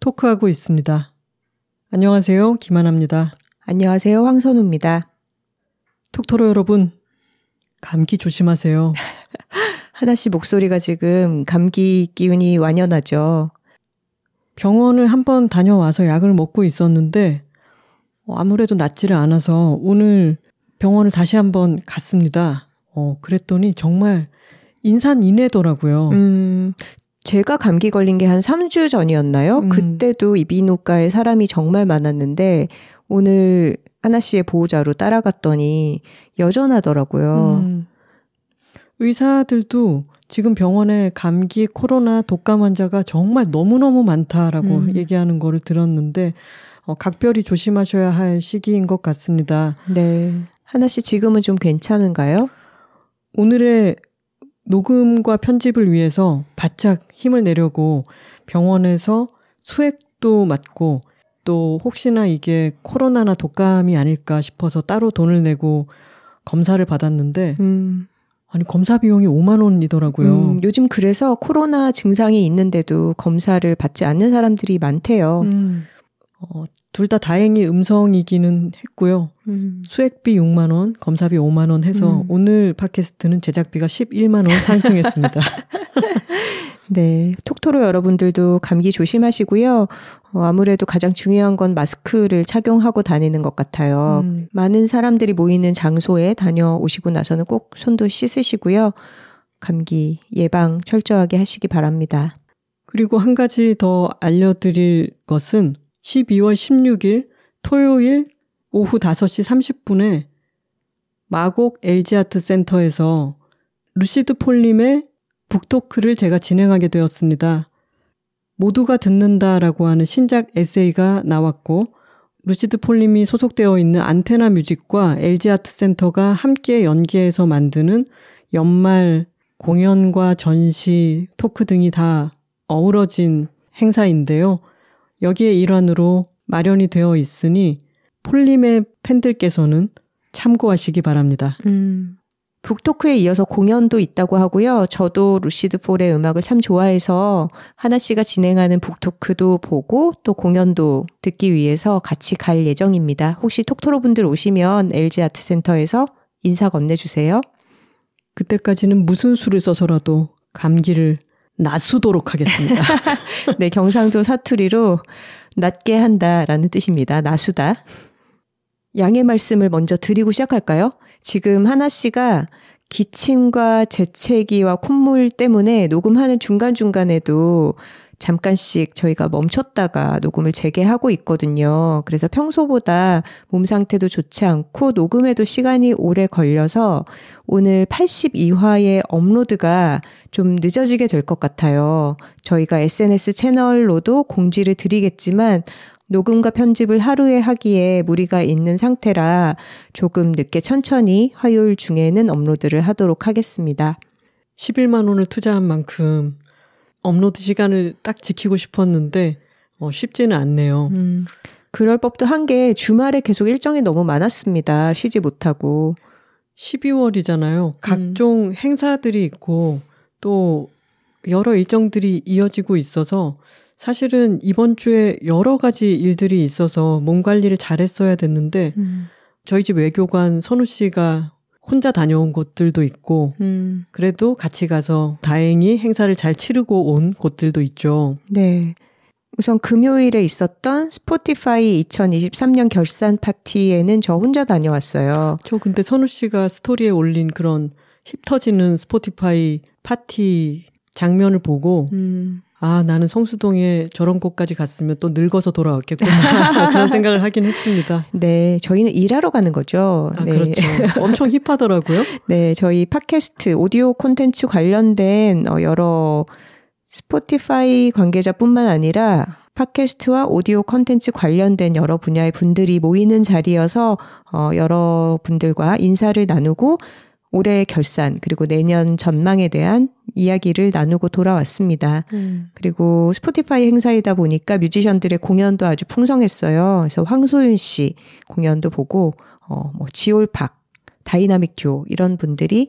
토크하고 있습니다. 안녕하세요. 김하나입니다. 안녕하세요. 황선우입니다. 톡토로 여러분, 감기 조심하세요. 하나씨 목소리가 지금 감기 기운이 완연하죠. 병원을 한번 다녀와서 약을 먹고 있었는데 아무래도 낫지를 않아서 오늘 병원을 다시 한번 갔습니다. 그랬더니 정말 인산인해더라고요. 제가 감기 걸린 게 한 3주 전이었나요? 그때도 이 미인후과에 사람이 정말 많았는데 오늘 하나 씨의 보호자로 따라갔더니 여전하더라고요. 의사들도 지금 병원에 감기, 코로나, 독감 환자가 정말 너무너무 많다라고 얘기하는 거를 들었는데 각별히 조심하셔야 할 시기인 것 같습니다. 네. 하나 씨 지금은 좀 괜찮은가요? 오늘의 녹음과 편집을 위해서 바짝 힘을 내려고 병원에서 수액도 맞고 또 혹시나 이게 코로나나 독감이 아닐까 싶어서 따로 돈을 내고 검사를 받았는데 아니 검사 비용이 5만 원이더라고요. 요즘 그래서 코로나 증상이 있는데도 검사를 받지 않는 사람들이 많대요. 둘 다 다행히 음성이기는 했고요. 수액비 6만 원, 검사비 5만 원 해서 오늘 팟캐스트는 제작비가 11만 원 상승했습니다. 네, 톡토로 여러분들도 감기 조심하시고요. 아무래도 가장 중요한 건 마스크를 착용하고 다니는 것 같아요. 많은 사람들이 모이는 장소에 다녀오시고 나서는 꼭 손도 씻으시고요. 감기 예방 철저하게 하시기 바랍니다. 그리고 한 가지 더 알려드릴 것은 12월 16일 토요일 오후 5시 30분에 마곡 LG아트센터에서 루시드 폴림의 북토크를 제가 진행하게 되었습니다. 모두가 듣는다라고 하는 신작 에세이가 나왔고 루시드 폴림이 소속되어 있는 안테나 뮤직과 LG아트센터가 함께 연계해서 만드는 연말 공연과 전시, 토크 등이 다 어우러진 행사인데요. 여기에 일환으로 마련이 되어 있으니 폴림의 팬들께서는 참고하시기 바랍니다. 북토크에 이어서 공연도 있다고 하고요. 저도 루시드 폴의 음악을 참 좋아해서 하나 씨가 진행하는 북토크도 보고 또 공연도 듣기 위해서 같이 갈 예정입니다. 혹시 톡토로 분들 오시면 LG아트센터에서 인사 건네주세요. 그때까지는 무슨 수를 써서라도 감기를 낮수도록 하겠습니다. 네, 경상도 사투리로 낮게 한다라는 뜻입니다. 낮수다. 양해 말씀을 먼저 드리고 시작할까요? 지금 하나 씨가 기침과 재채기와 콧물 때문에 녹음하는 중간중간에도 잠깐씩 저희가 멈췄다가 녹음을 재개하고 있거든요. 그래서 평소보다 몸 상태도 좋지 않고 녹음에도 시간이 오래 걸려서 오늘 82화의 업로드가 좀 늦어지게 될 것 같아요. 저희가 SNS 채널로도 공지를 드리겠지만 녹음과 편집을 하루에 하기에 무리가 있는 상태라 조금 늦게 천천히 화요일 중에는 업로드를 하도록 하겠습니다. 11만 원을 투자한 만큼 업로드 시간을 딱 지키고 싶었는데 쉽지는 않네요. 그럴 법도 한 게 주말에 계속 일정이 너무 많았습니다. 쉬지 못하고. 12월이잖아요. 각종 행사들이 있고 또 여러 일정들이 이어지고 있어서 사실은 이번 주에 여러 가지 일들이 있어서 몸 관리를 잘했어야 됐는데 저희 집 외교관 선우 씨가 혼자 다녀온 곳들도 있고 그래도 같이 가서 다행히 행사를 잘 치르고 온 곳들도 있죠. 네. 우선 금요일에 있었던 스포티파이 2023년 결산 파티에는 저 혼자 다녀왔어요. 저 근데 선우 씨가 스토리에 올린 그런 힙 터지는 스포티파이 파티 장면을 보고 아, 나는 성수동에 저런 곳까지 갔으면 또 늙어서 돌아왔겠구나. 그런 생각을 하긴 했습니다. 네, 저희는 일하러 가는 거죠. 아, 네. 그렇죠. 엄청 힙하더라고요. 네, 저희 팟캐스트, 오디오 콘텐츠 관련된 여러 스포티파이 관계자뿐만 아니라 팟캐스트와 오디오 콘텐츠 관련된 여러 분야의 분들이 모이는 자리여서 여러 분들과 인사를 나누고 올해의 결산 그리고 내년 전망에 대한 이야기를 나누고 돌아왔습니다. 그리고 스포티파이 행사이다 보니까 뮤지션들의 공연도 아주 풍성했어요. 그래서 황소윤 씨 공연도 보고 뭐 지올팍, 다이나믹 듀오 이런 분들이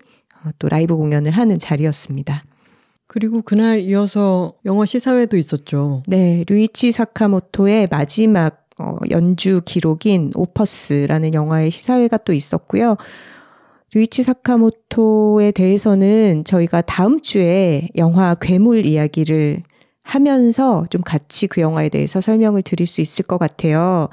또 라이브 공연을 하는 자리였습니다. 그리고 그날 이어서 영화 시사회도 있었죠. 네, 류이치 사카모토의 마지막 연주 기록인 오퍼스라는 영화의 시사회가 또 있었고요. 류이치 사카모토에 대해서는 저희가 다음 주에 영화 괴물 이야기를 하면서 좀 같이 그 영화에 대해서 설명을 드릴 수 있을 것 같아요.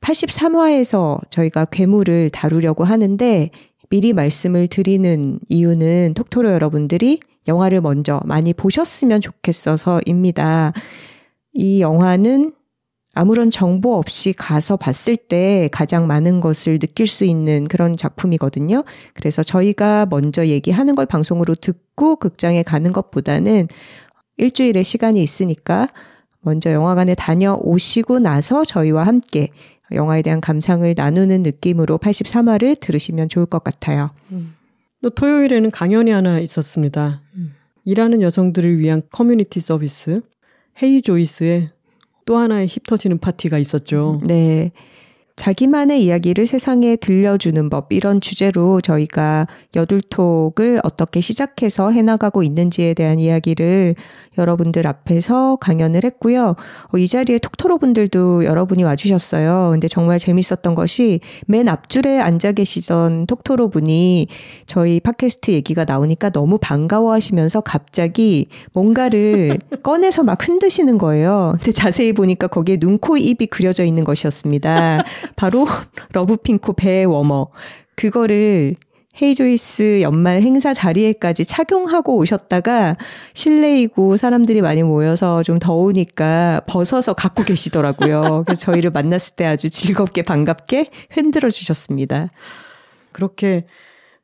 83화에서 저희가 괴물을 다루려고 하는데 미리 말씀을 드리는 이유는 톡토로 여러분들이 영화를 먼저 많이 보셨으면 좋겠어서입니다. 이 영화는 아무런 정보 없이 가서 봤을 때 가장 많은 것을 느낄 수 있는 그런 작품이거든요. 그래서 저희가 먼저 얘기하는 걸 방송으로 듣고 극장에 가는 것보다는 일주일의 시간이 있으니까 먼저 영화관에 다녀오시고 나서 저희와 함께 영화에 대한 감상을 나누는 느낌으로 83화를 들으시면 좋을 것 같아요. 또 토요일에는 강연이 하나 있었습니다. 일하는 여성들을 위한 커뮤니티 서비스 헤이 조이스의 또 하나의 힙 터지는 파티가 있었죠. 네, 자기만의 이야기를 세상에 들려주는 법 이런 주제로 저희가 여둘톡을 어떻게 시작해서 해나가고 있는지에 대한 이야기를 여러분들 앞에서 강연을 했고요. 이 자리에 톡토로 분들도 여러분이 와주셨어요. 근데 정말 재밌었던 것이 맨 앞줄에 앉아 계시던 톡토로 분이 저희 팟캐스트 얘기가 나오니까 너무 반가워하시면서 갑자기 뭔가를 꺼내서 막 흔드시는 거예요. 근데 자세히 보니까 거기에 눈, 코, 입이 그려져 있는 것이었습니다. 바로 러브 핑크 배의 워머 그거를 헤이조이스 연말 행사 자리에까지 착용하고 오셨다가 실내이고 사람들이 많이 모여서 좀 더우니까 벗어서 갖고 계시더라고요. 그래서 저희를 만났을 때 아주 즐겁게 반갑게 흔들어 주셨습니다. 그렇게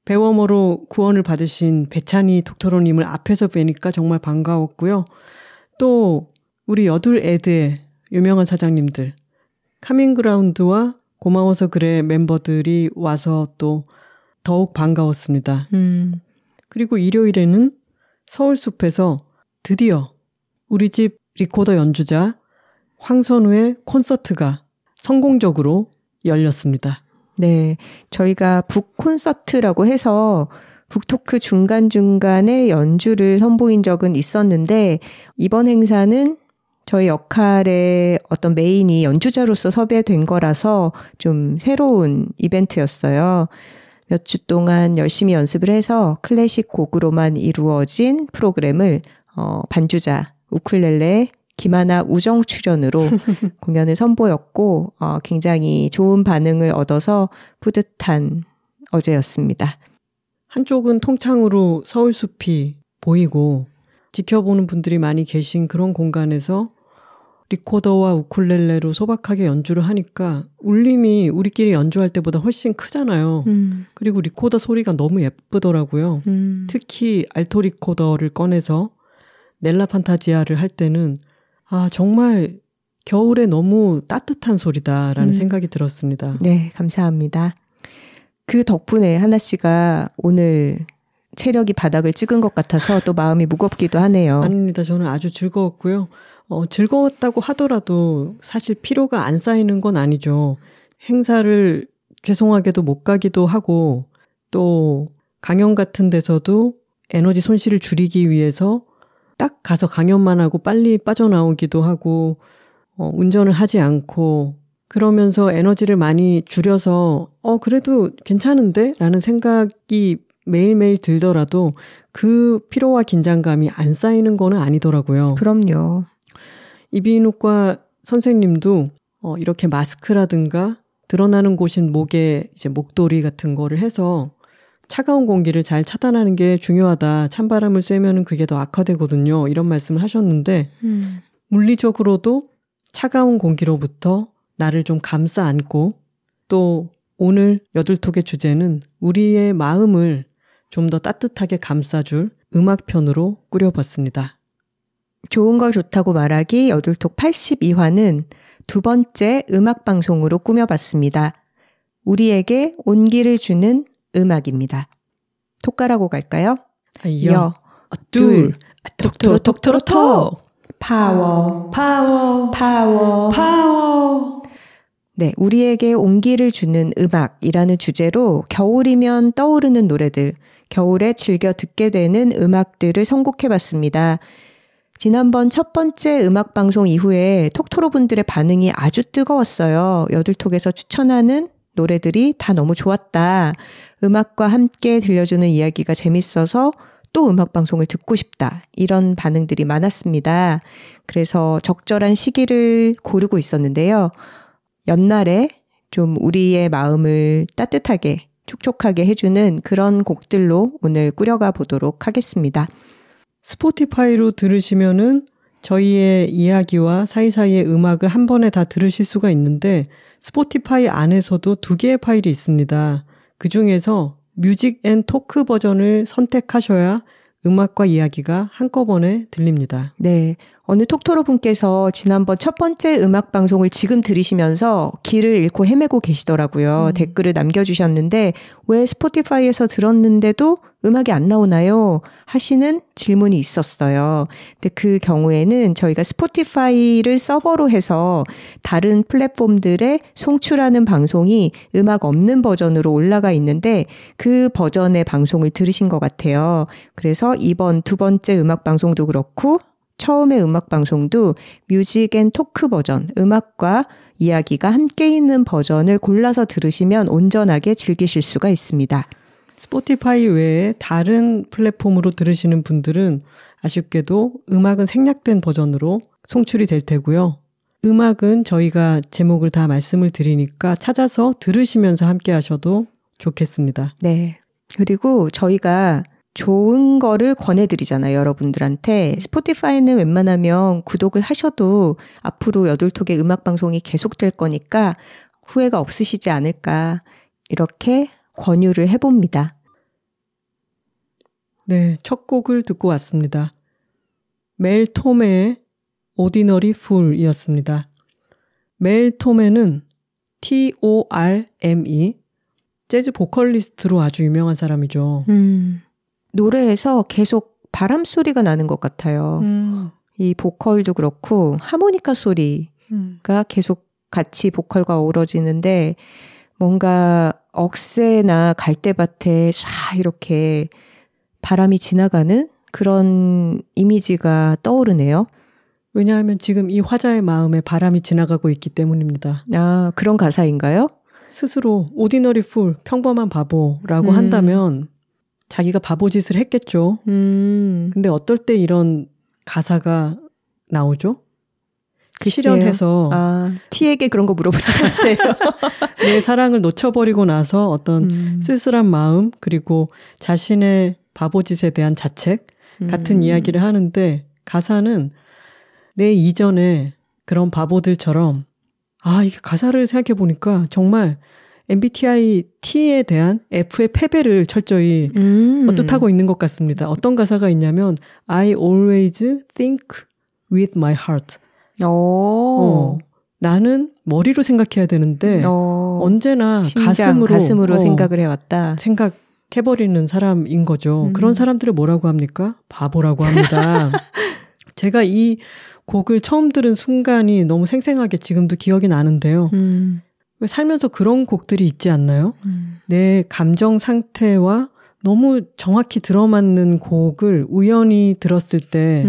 배 워머로 구원을 받으신 배찬이 톡토로님을 앞에서 뵈니까 정말 반가웠고요. 또 우리 여둘 애드의 유명한 사장님들 카밍그라운드와 고마워서 그래 멤버들이 와서 또 더욱 반가웠습니다. 그리고 일요일에는 서울숲에서 드디어 우리 집 리코더 연주자 황선우의 콘서트가 성공적으로 열렸습니다. 네, 저희가 북콘서트라고 해서 북토크 중간중간에 연주를 선보인 적은 있었는데 이번 행사는 저희 역할의 어떤 메인이 연주자로서 섭외된 거라서 좀 새로운 이벤트였어요. 몇 주 동안 열심히 연습을 해서 클래식 곡으로만 이루어진 프로그램을 반주자 우쿨렐레 김하나 우정 출연으로 공연을 선보였고 굉장히 좋은 반응을 얻어서 뿌듯한 어제였습니다. 한쪽은 통창으로 서울숲이 보이고 지켜보는 분들이 많이 계신 그런 공간에서 리코더와 우쿨렐레로 소박하게 연주를 하니까 울림이 우리끼리 연주할 때보다 훨씬 크잖아요. 그리고 리코더 소리가 너무 예쁘더라고요. 특히 알토 리코더를 꺼내서 넬라 판타지아를 할 때는 아 정말 겨울에 너무 따뜻한 소리다라는 생각이 들었습니다. 네, 감사합니다. 그 덕분에 하나 씨가 오늘 체력이 바닥을 찍은 것 같아서 또 마음이 무겁기도 하네요. 아닙니다. 저는 아주 즐거웠고요. 즐거웠다고 하더라도 사실 피로가 안 쌓이는 건 아니죠. 행사를 죄송하게도 못 가기도 하고 또 강연 같은 데서도 에너지 손실을 줄이기 위해서 딱 가서 강연만 하고 빨리 빠져나오기도 하고 운전을 하지 않고 그러면서 에너지를 많이 줄여서 그래도 괜찮은데? 라는 생각이 매일매일 들더라도 그 피로와 긴장감이 안 쌓이는 거는 아니더라고요. 그럼요. 이비인후과 선생님도 이렇게 마스크라든가 드러나는 곳인 목에 이제 목도리 같은 거를 해서 차가운 공기를 잘 차단하는 게 중요하다. 찬바람을 쐬면 그게 더 악화되거든요. 이런 말씀을 하셨는데 물리적으로도 차가운 공기로부터 나를 좀 감싸 안고 또 오늘 여둘톡의 주제는 우리의 마음을 좀 더 따뜻하게 감싸줄 음악편으로 꾸려봤습니다. 좋은 걸 좋다고 말하기 여둘톡 82화는 두 번째 음악방송으로 꾸며봤습니다. 우리에게 온기를 주는 음악입니다. 톡가라고 갈까요? 여, 둘, 톡토로 톡토로 톡! 파워, 파워, 파워, 파워. 네, 우리에게 온기를 주는 음악이라는 주제로 겨울이면 떠오르는 노래들, 겨울에 즐겨 듣게 되는 음악들을 선곡해봤습니다. 지난번 첫 번째 음악방송 이후에 톡토로 분들의 반응이 아주 뜨거웠어요. 여둘톡에서 추천하는 노래들이 다 너무 좋았다. 음악과 함께 들려주는 이야기가 재밌어서 또 음악방송을 듣고 싶다. 이런 반응들이 많았습니다. 그래서 적절한 시기를 고르고 있었는데요. 연날에 좀 우리의 마음을 따뜻하게, 촉촉하게 해주는 그런 곡들로 오늘 꾸려가 보도록 하겠습니다. 스포티파이로 들으시면은 저희의 이야기와 사이사이의 음악을 한 번에 다 들으실 수가 있는데 스포티파이 안에서도 두 개의 파일이 있습니다. 그 중에서 뮤직 앤 토크 버전을 선택하셔야 음악과 이야기가 한꺼번에 들립니다. 네, 어느 톡토로 분께서 지난번 첫 번째 음악 방송을 지금 들으시면서 길을 잃고 헤매고 계시더라고요. 댓글을 남겨주셨는데 왜 스포티파이에서 들었는데도 음악이 안 나오나요? 하시는 질문이 있었어요. 근데 그 경우에는 저희가 스포티파이를 서버로 해서 다른 플랫폼들에 송출하는 방송이 음악 없는 버전으로 올라가 있는데 그 버전의 방송을 들으신 것 같아요. 그래서 이번 두 번째 음악 방송도 그렇고 처음에 음악방송도 뮤직 앤 토크 버전, 음악과 이야기가 함께 있는 버전을 골라서 들으시면 온전하게 즐기실 수가 있습니다. 스포티파이 외에 다른 플랫폼으로 들으시는 분들은 아쉽게도 음악은 생략된 버전으로 송출이 될 테고요. 음악은 저희가 제목을 다 말씀을 드리니까 찾아서 들으시면서 함께 하셔도 좋겠습니다. 네. 그리고 저희가 좋은 거를 권해드리잖아요, 여러분들한테. 스포티파이는 웬만하면 구독을 하셔도 앞으로 여둘톡의 음악방송이 계속될 거니까 후회가 없으시지 않을까 이렇게 권유를 해봅니다. 네, 첫 곡을 듣고 왔습니다. 멜 토메의 Ordinary Fool이었습니다. 멜 토메는 T-O-R-M-E 재즈 보컬리스트로 아주 유명한 사람이죠. 노래에서 계속 바람 소리가 나는 것 같아요. 이 보컬도 그렇고 하모니카 소리가 계속 같이 보컬과 어우러지는데 뭔가 억새나 갈대밭에 쏴 이렇게 바람이 지나가는 그런 이미지가 떠오르네요. 왜냐하면 지금 이 화자의 마음에 바람이 지나가고 있기 때문입니다. 아, 그런 가사인가요? 스스로 오디너리 풀, 평범한 바보라고 한다면 자기가 바보짓을 했겠죠. 근데 어떨 때 이런 가사가 나오죠? 실연해서 T에게 그런 거 물어보지 마세요. 내 사랑을 놓쳐버리고 나서 어떤 쓸쓸한 마음 그리고 자신의 바보짓에 대한 자책 같은 이야기를 하는데 가사는 내 이전에 그런 바보들처럼 이게 가사를 생각해보니까 정말 MBTI T에 대한 F의 패배를 철저히 어뜻하고 있는 것 같습니다. 어떤 가사가 있냐면 I always think with my heart. 나는 머리로 생각해야 되는데 언제나 심장, 가슴으로 생각을 해왔다. 생각해버리는 사람인 거죠. 그런 사람들을 뭐라고 합니까? 바보라고 합니다. 제가 이 곡을 처음 들은 순간이 너무 생생하게 지금도 기억이 나는데요. 살면서 그런 곡들이 있지 않나요? 내 감정 상태와 너무 정확히 들어맞는 곡을 우연히 들었을 때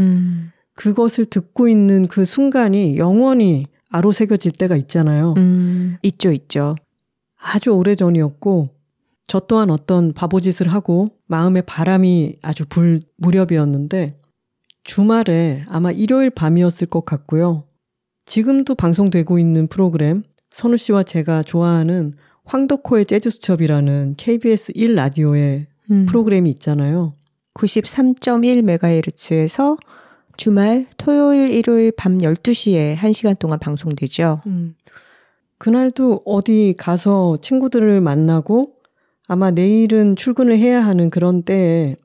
그것을 듣고 있는 그 순간이 영원히 아로새겨질 때가 있잖아요. 있죠, 있죠. 아주 오래전이었고 저 또한 어떤 바보짓을 하고 마음의 바람이 아주 불 무렵이었는데 주말에 아마 일요일 밤이었을 것 같고요. 지금도 방송되고 있는 프로그램 선우 씨와 제가 좋아하는 황덕호의 재즈 수첩이라는 KBS 1라디오의 프로그램이 있잖아요. 93.1MHz에서 주말, 토요일, 일요일 밤 12시에 1시간 동안 방송되죠. 그날도 어디 가서 친구들을 만나고 아마 내일은 출근을 해야 하는 그런 때에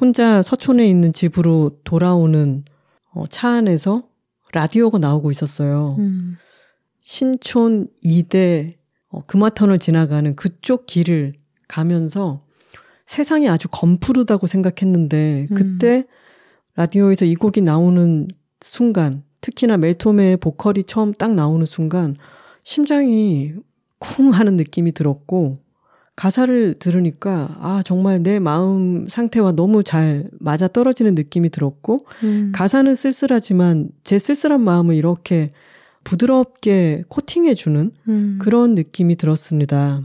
혼자 서촌에 있는 집으로 돌아오는 차 안에서 라디오가 나오고 있었어요. 신촌 2대 금화터널 지나가는 그쪽 길을 가면서 세상이 아주 검푸르다고 생각했는데 그때 라디오에서 이 곡이 나오는 순간, 특히나 멜토메의 보컬이 처음 딱 나오는 순간 심장이 쿵 하는 느낌이 들었고, 가사를 들으니까 아 정말 내 마음 상태와 너무 잘 맞아떨어지는 느낌이 들었고 가사는 쓸쓸하지만 제 쓸쓸한 마음을 이렇게 부드럽게 코팅해주는 그런 느낌이 들었습니다.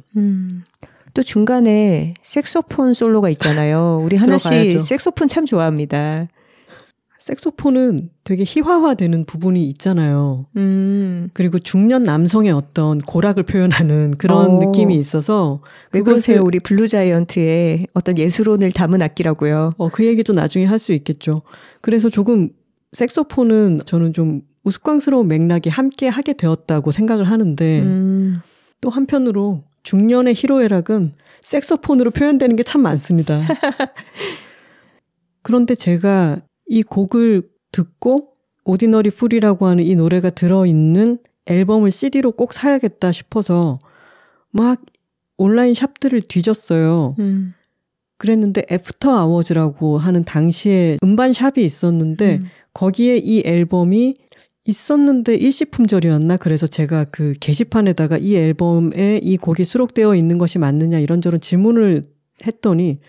또 중간에 색소폰 솔로가 있잖아요. 우리 하나씩 색소폰 참 좋아합니다. 색소폰은 되게 희화화되는 부분이 있잖아요. 그리고 중년 남성의 어떤 고락을 표현하는 그런 느낌이 있어서. 왜 그러세요? 우리 블루자이언트의 어떤 예술혼을 담은 악기라고요. 그 얘기도 나중에 할 수 있겠죠. 그래서 조금 색소폰은 저는 좀 우스꽝스러운 맥락이 함께 하게 되었다고 생각을 하는데 또 한편으로 중년의 희로애락은 색소폰으로 표현되는 게 참 많습니다. 그런데 제가 이 곡을 듣고 오디너리 풀이라고 하는 이 노래가 들어있는 앨범을 CD로 꼭 사야겠다 싶어서 막 온라인 샵들을 뒤졌어요. 그랬는데 애프터 아워즈라고 하는 당시에 음반 샵이 있었는데 거기에 이 앨범이 있었는데 일시품절이었나? 그래서 제가 그 게시판에다가 이 앨범에 이 곡이 수록되어 있는 것이 맞느냐 이런저런 질문을 했더니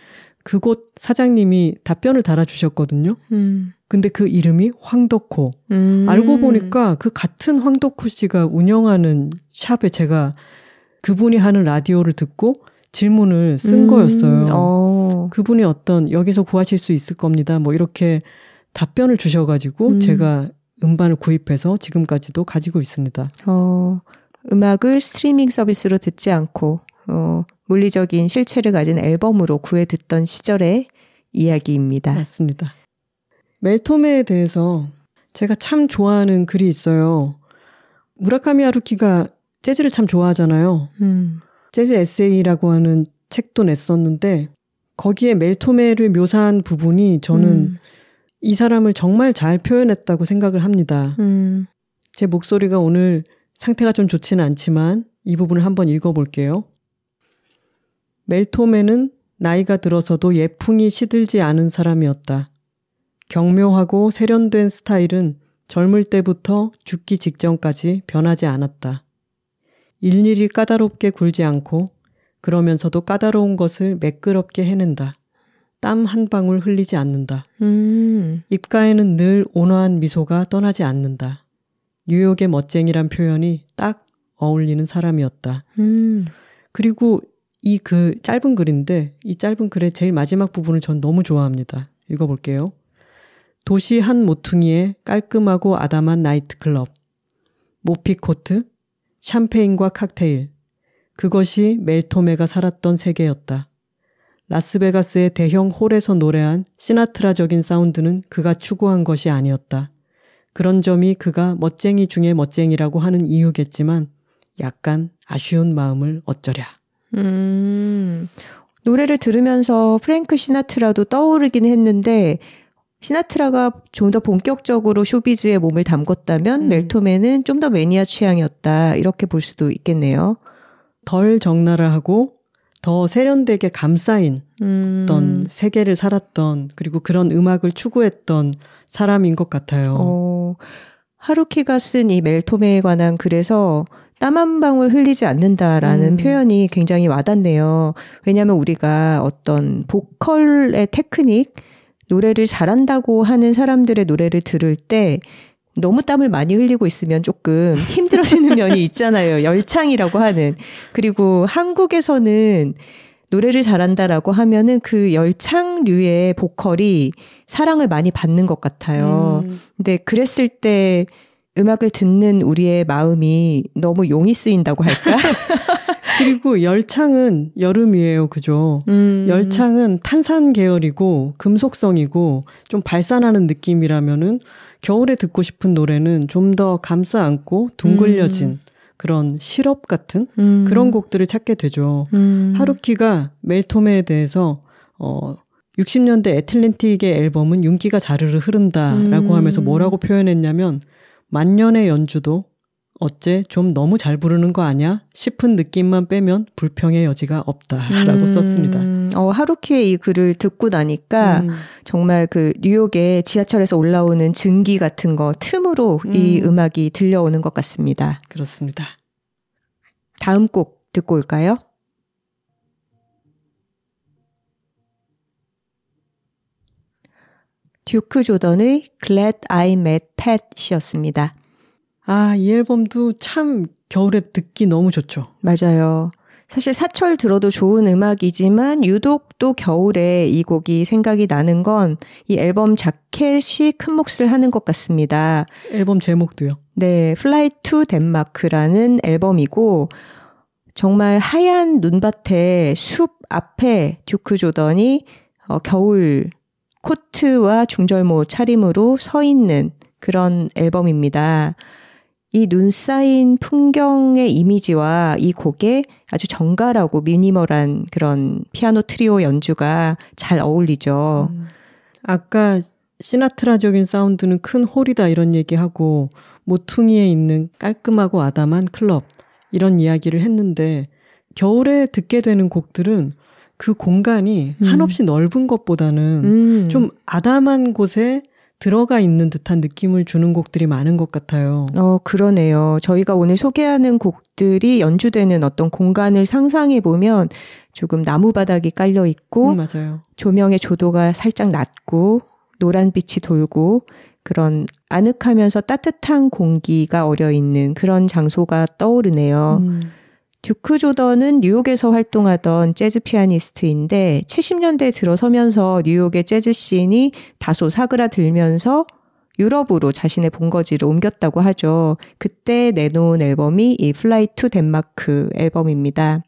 그곳 사장님이 답변을 달아주셨거든요. 근데 그 이름이 황덕호. 알고 보니까 그 같은 황덕호 씨가 운영하는 샵에 제가 그분이 하는 라디오를 듣고 질문을 쓴 거였어요. 그분이 어떤 여기서 구하실 수 있을 겁니다. 뭐 이렇게 답변을 주셔가지고 제가 음반을 구입해서 지금까지도 가지고 있습니다. 음악을 스트리밍 서비스로 듣지 않고 물리적인 실체를 가진 앨범으로 구해 듣던 시절의 이야기입니다. 맞습니다. 멜토메에 대해서 제가 참 좋아하는 글이 있어요. 무라카미 하루키가 재즈를 참 좋아하잖아요. 재즈 에세이라고 하는 책도 냈었는데 거기에 멜토메를 묘사한 부분이 저는 이 사람을 정말 잘 표현했다고 생각을 합니다. 제 목소리가 오늘 상태가 좀 좋지는 않지만 이 부분을 한번 읽어볼게요. 멜토메는 나이가 들어서도 예풍이 시들지 않은 사람이었다. 경묘하고 세련된 스타일은 젊을 때부터 죽기 직전까지 변하지 않았다. 일일이 까다롭게 굴지 않고 그러면서도 까다로운 것을 매끄럽게 해낸다. 땀 한 방울 흘리지 않는다. 입가에는 늘 온화한 미소가 떠나지 않는다. 뉴욕의 멋쟁이란 표현이 딱 어울리는 사람이었다. 그리고 이 그 짧은 글인데 이 짧은 글의 제일 마지막 부분을 전 너무 좋아합니다. 읽어볼게요. 도시 한 모퉁이에 깔끔하고 아담한 나이트클럽, 모피코트, 샴페인과 칵테일, 그것이 멜토메가 살았던 세계였다. 라스베가스의 대형 홀에서 노래한 시나트라적인 사운드는 그가 추구한 것이 아니었다. 그런 점이 그가 멋쟁이 중에 멋쟁이라고 하는 이유겠지만 약간 아쉬운 마음을 어쩌랴. 노래를 들으면서 프랭크 시나트라도 떠오르긴 했는데 시나트라가 좀 더 본격적으로 쇼비즈에 몸을 담궜다면 멜토메는 좀 더 매니아 취향이었다 이렇게 볼 수도 있겠네요. 덜 적나라하고 더 세련되게 감싸인 어떤 세계를 살았던 그리고 그런 음악을 추구했던 사람인 것 같아요. 하루키가 쓴 이 멜토메에 관한 글에서 땀 한 방울 흘리지 않는다라는 표현이 굉장히 와닿네요. 왜냐하면 우리가 어떤 보컬의 테크닉, 노래를 잘한다고 하는 사람들의 노래를 들을 때 너무 땀을 많이 흘리고 있으면 조금 힘들어지는 면이 있잖아요. 열창이라고 하는. 그리고 한국에서는 노래를 잘한다라고 하면은 그 열창류의 보컬이 사랑을 많이 받는 것 같아요. 근데 그랬을 때 음악을 듣는 우리의 마음이 너무 용이 쓰인다고 할까? 그리고 열창은 여름이에요. 그죠? 열창은 탄산 계열이고 금속성이고 좀 발산하는 느낌이라면은 겨울에 듣고 싶은 노래는 좀 더 감싸 안고 둥글려진 그런 시럽 같은 그런 곡들을 찾게 되죠. 하루키가 멜토메에 대해서 60년대 애틀랜틱의 앨범은 윤기가 자르르 흐른다라고 하면서 뭐라고 표현했냐면 만년의 연주도 어째 좀 너무 잘 부르는 거 아냐 싶은 느낌만 빼면 불평의 여지가 없다라고 썼습니다. 하루키의 이 글을 듣고 나니까 정말 그 뉴욕의 지하철에서 올라오는 증기 같은 거 틈으로 이 음악이 들려오는 것 같습니다. 그렇습니다. 다음 곡 듣고 올까요? 듀크 조던의 Glad I Met Pat이었습니다. 아, 이 앨범도 참 겨울에 듣기 너무 좋죠. 맞아요. 사실 사철 들어도 좋은 음악이지만 유독 또 겨울에 이 곡이 생각이 나는 건 이 앨범 자켓이 큰 몫을 하는 것 같습니다. 앨범 제목도요? 네, Fly to Denmark라는 앨범이고 정말 하얀 눈밭에 숲 앞에 듀크 조던이 겨울 코트와 중절모 차림으로 서 있는 그런 앨범입니다. 이 눈 쌓인 풍경의 이미지와 이 곡의 아주 정갈하고 미니멀한 그런 피아노 트리오 연주가 잘 어울리죠. 아까 시나트라적인 사운드는 큰 홀이다 이런 얘기하고 모퉁이에 있는 깔끔하고 아담한 클럽 이런 이야기를 했는데 겨울에 듣게 되는 곡들은 그 공간이 한없이 넓은 것보다는 좀 아담한 곳에 들어가 있는 듯한 느낌을 주는 곡들이 많은 것 같아요. 그러네요. 저희가 오늘 소개하는 곡들이 연주되는 어떤 공간을 상상해보면 조금 나무바닥이 깔려있고 맞아요. 조명의 조도가 살짝 낮고 노란빛이 돌고 그런 아늑하면서 따뜻한 공기가 어려있는 그런 장소가 떠오르네요. 듀크 조던은 뉴욕에서 활동하던 재즈 피아니스트인데 70년대에 들어서면서 뉴욕의 재즈 씬이 다소 사그라들면서 유럽으로 자신의 본거지를 옮겼다고 하죠. 그때 내놓은 앨범이 이 Fly to Denmark 앨범입니다.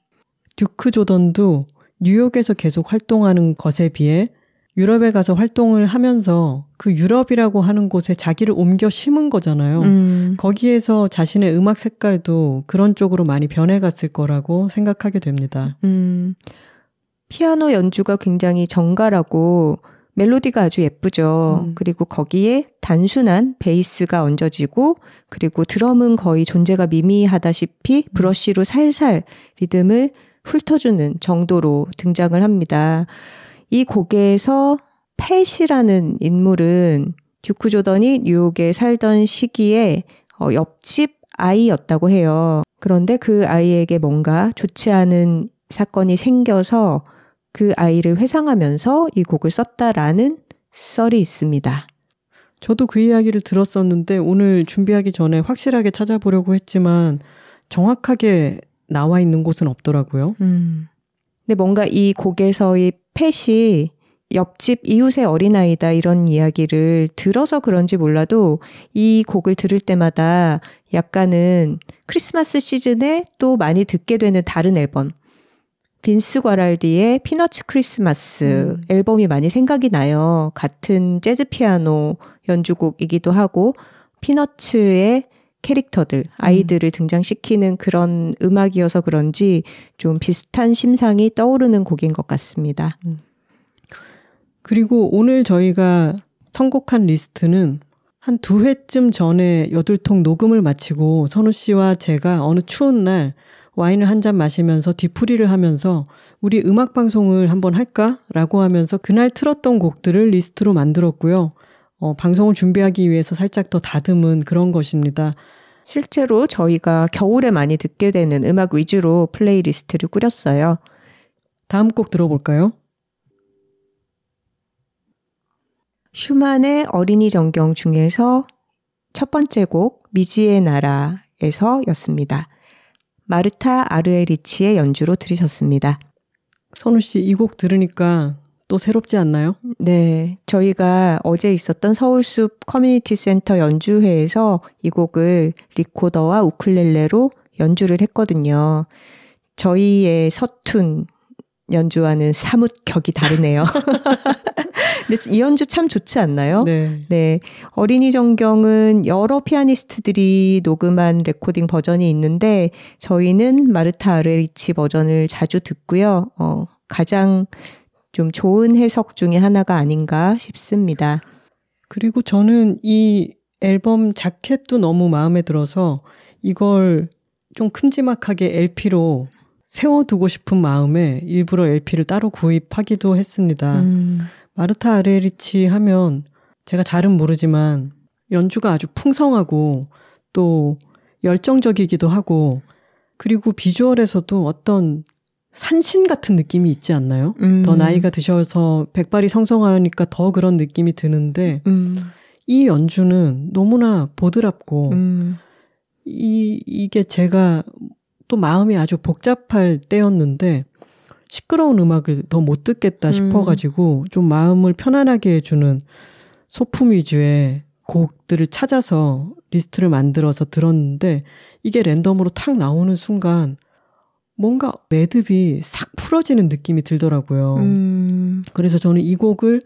듀크 조던도 뉴욕에서 계속 활동하는 것에 비해 유럽에 가서 활동을 하면서 그 유럽이라고 하는 곳에 자기를 옮겨 심은 거잖아요. 거기에서 자신의 음악 색깔도 그런 쪽으로 많이 변해갔을 거라고 생각하게 됩니다. 피아노 연주가 굉장히 정갈하고 멜로디가 아주 예쁘죠. 그리고 거기에 단순한 베이스가 얹어지고 그리고 드럼은 거의 존재가 미미하다시피 브러쉬로 살살 리듬을 훑어주는 정도로 등장을 합니다. 이 곡에서 팻이라는 인물은 듀크 조던이 뉴욕에 살던 시기에 옆집 아이였다고 해요. 그런데 그 아이에게 뭔가 좋지 않은 사건이 생겨서 그 아이를 회상하면서 이 곡을 썼다라는 썰이 있습니다. 저도 그 이야기를 들었었는데 오늘 준비하기 전에 확실하게 찾아보려고 했지만 정확하게 나와 있는 곳은 없더라고요. 근데 뭔가 이 곡에서의 팻이 옆집 이웃의 어린아이다 이런 이야기를 들어서 그런지 몰라도 이 곡을 들을 때마다 약간은 크리스마스 시즌에 또 많이 듣게 되는 다른 앨범 빈스 과랄디의 피너츠 크리스마스 앨범이 많이 생각이 나요. 같은 재즈 피아노 연주곡이기도 하고 피너츠의 캐릭터들, 아이들을 등장시키는 그런 음악이어서 그런지 좀 비슷한 심상이 떠오르는 곡인 것 같습니다. 그리고 오늘 저희가 선곡한 리스트는 한 2회쯤 전에 여둘톡 녹음을 마치고 선우 씨와 제가 어느 추운 날 와인을 한 잔 마시면서 뒤풀이를 하면서 우리 음악 방송을 한번 할까라고 하면서 그날 틀었던 곡들을 리스트로 만들었고요. 방송을 준비하기 위해서 살짝 더 다듬은 그런 것입니다. 실제로 저희가 겨울에 많이 듣게 되는 음악 위주로 플레이리스트를 꾸렸어요. 다음 곡 들어볼까요? 슈만의 어린이 전경 중에서 첫 번째 곡 미지의 나라에서였습니다. 마르타 아르에리치의 연주로 들으셨습니다. 선우 씨, 이 곡 들으니까 또 새롭지 않나요? 네, 저희가 어제 있었던 서울숲 커뮤니티 센터 연주회에서 이 곡을 리코더와 우쿨렐레로 연주를 했거든요. 저희의 서툰 연주와는 사뭇 격이 다르네요. 근데 이 연주 참 좋지 않나요? 네. 네. 어린이 정경은 여러 피아니스트들이 녹음한 레코딩 버전이 있는데 저희는 마르타 아레리치 버전을 자주 듣고요. 가장 좀 좋은 해석 중에 하나가 아닌가 싶습니다. 그리고 저는 이 앨범 자켓도 너무 마음에 들어서 이걸 좀 큼지막하게 LP로 세워두고 싶은 마음에 일부러 LP를 따로 구입하기도 했습니다. 마르타 아레리치 하면 제가 잘은 모르지만 연주가 아주 풍성하고 또 열정적이기도 하고 그리고 비주얼에서도 어떤 산신 같은 느낌이 있지 않나요? 더 나이가 드셔서 백발이 성성하니까 더 그런 느낌이 드는데 이 연주는 너무나 보드랍고 이게 제가 또 마음이 아주 복잡할 때였는데 시끄러운 음악을 더 못 듣겠다 싶어가지고 좀 마음을 편안하게 해주는 소품 위주의 곡들을 찾아서 리스트를 만들어서 들었는데 이게 랜덤으로 탁 나오는 순간 뭔가 매듭이 싹 풀어지는 느낌이 들더라고요. 그래서 저는 이 곡을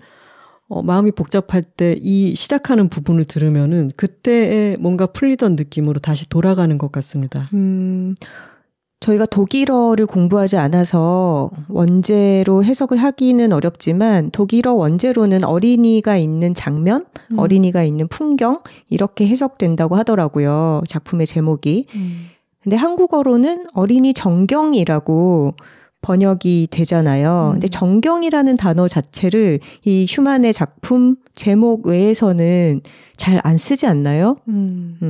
마음이 복잡할 때 이 시작하는 부분을 들으면은 그때에 뭔가 풀리던 느낌으로 다시 돌아가는 것 같습니다. 저희가 독일어를 공부하지 않아서 원제로 해석을 하기는 어렵지만 독일어 원제로는 어린이가 있는 장면, 어린이가 있는 풍경 이렇게 해석된다고 하더라고요. 작품의 제목이. 근데 한국어로는 어린이 정경이라고 번역이 되잖아요. 근데 정경이라는 단어 자체를 이 휴만의 작품 제목 외에서는 잘 안 쓰지 않나요?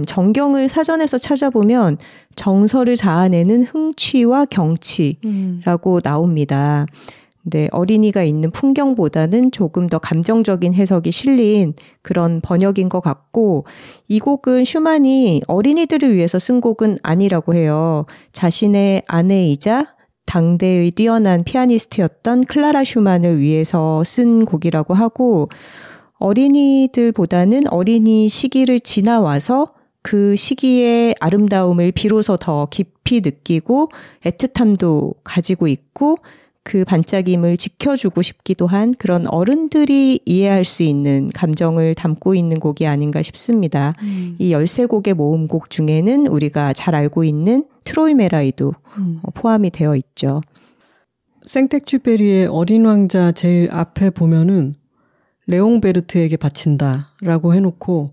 정경을 사전에서 찾아보면 정서를 자아내는 흥취와 경치라고 나옵니다. 근데 어린이가 있는 풍경보다는 조금 더 감정적인 해석이 실린 그런 번역인 것 같고 이 곡은 슈만이 어린이들을 위해서 쓴 곡은 아니라고 해요. 자신의 아내이자 당대의 뛰어난 피아니스트였던 클라라 슈만을 위해서 쓴 곡이라고 하고 어린이들보다는 어린이 시기를 지나와서 그 시기의 아름다움을 비로소 더 깊이 느끼고 애틋함도 가지고 있고 그 반짝임을 지켜주고 싶기도 한 그런 어른들이 이해할 수 있는 감정을 담고 있는 곡이 아닌가 싶습니다. 이 13곡의 모음곡 중에는 우리가 잘 알고 있는 트로이 메라이도 포함이 되어 있죠. 생텍쥐페리의 어린 왕자 제일 앞에 보면은 레옹베르트에게 바친다라고 해놓고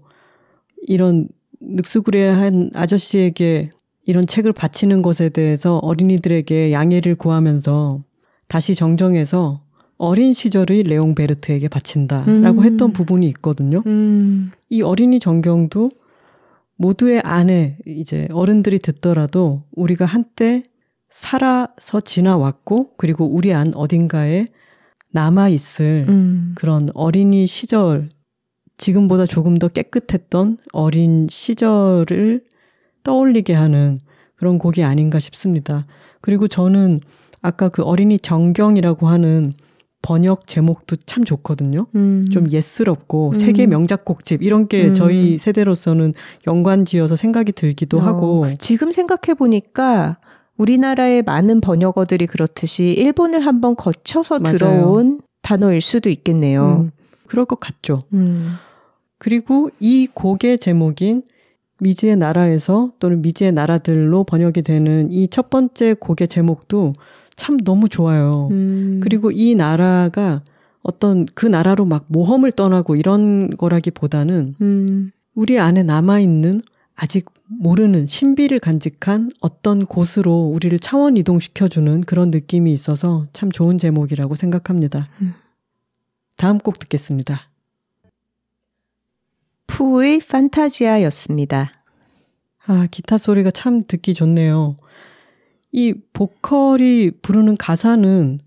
이런 늑수구레한 아저씨에게 이런 책을 바치는 것에 대해서 어린이들에게 양해를 구하면서 다시 정정해서 어린 시절의 레옹베르트에게 바친다라고 했던 부분이 있거든요. 이 어린이 정경도 모두의 아내, 이제 어른들이 듣더라도 우리가 한때 살아서 지나왔고 그리고 우리 안 어딘가에 남아있을 그런 어린이 시절, 지금보다 조금 더 깨끗했던 어린 시절을 떠올리게 하는 그런 곡이 아닌가 싶습니다. 그리고 저는 아까 그 어린이 정경이라고 하는 번역 제목도 참 좋거든요. 좀 예스럽고 세계 명작곡집 이런 게 저희 세대로서는 연관지어서 생각이 들기도 하고 지금 생각해보니까 우리나라의 많은 번역어들이 그렇듯이 일본을 한번 거쳐서 맞아요. 들어온 단어일 수도 있겠네요. 그럴 것 같죠. 그리고 이 곡의 제목인 미지의 나라에서 또는 미지의 나라들로 번역이 되는 이 첫 번째 곡의 제목도 참 너무 좋아요. 그리고 이 나라가 어떤 그 나라로 막 모험을 떠나고 이런 거라기보다는 우리 안에 남아있는 아직 모르는 신비를 간직한 어떤 곳으로 우리를 차원 이동시켜주는 그런 느낌이 있어서 참 좋은 제목이라고 생각합니다. 다음 곡 듣겠습니다. 푸의 판타지아였습니다. 아, 기타 소리가 참 듣기 좋네요. 이 보컬이 부르는 가사는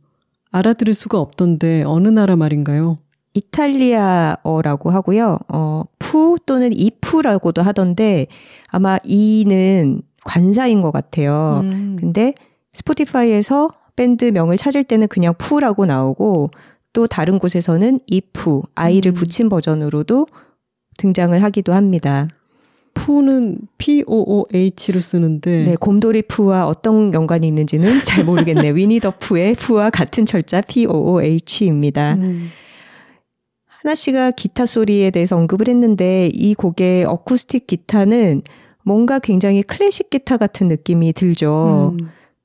알아들을 수가 없던데 어느 나라 말인가요? 이탈리아어라고 하고요. 푸 또는 이푸라고도 하던데 아마 이는 관사인 것 같아요. 근데 스포티파이에서 밴드 명을 찾을 때는 그냥 푸라고 나오고 또 다른 곳에서는 이푸, 아이를 붙인 버전으로도 등장을 하기도 합니다. 푸는 P-O-O-H로 쓰는데 네, 곰돌이 푸와 어떤 연관이 있는지는 잘 모르겠네요. 위니 더 푸의 푸와 같은 철자 P-O-O-H입니다. 하나 씨가 기타 소리에 대해서 언급을 했는데 이 곡의 어쿠스틱 기타는 뭔가 굉장히 클래식 기타 같은 느낌이 들죠.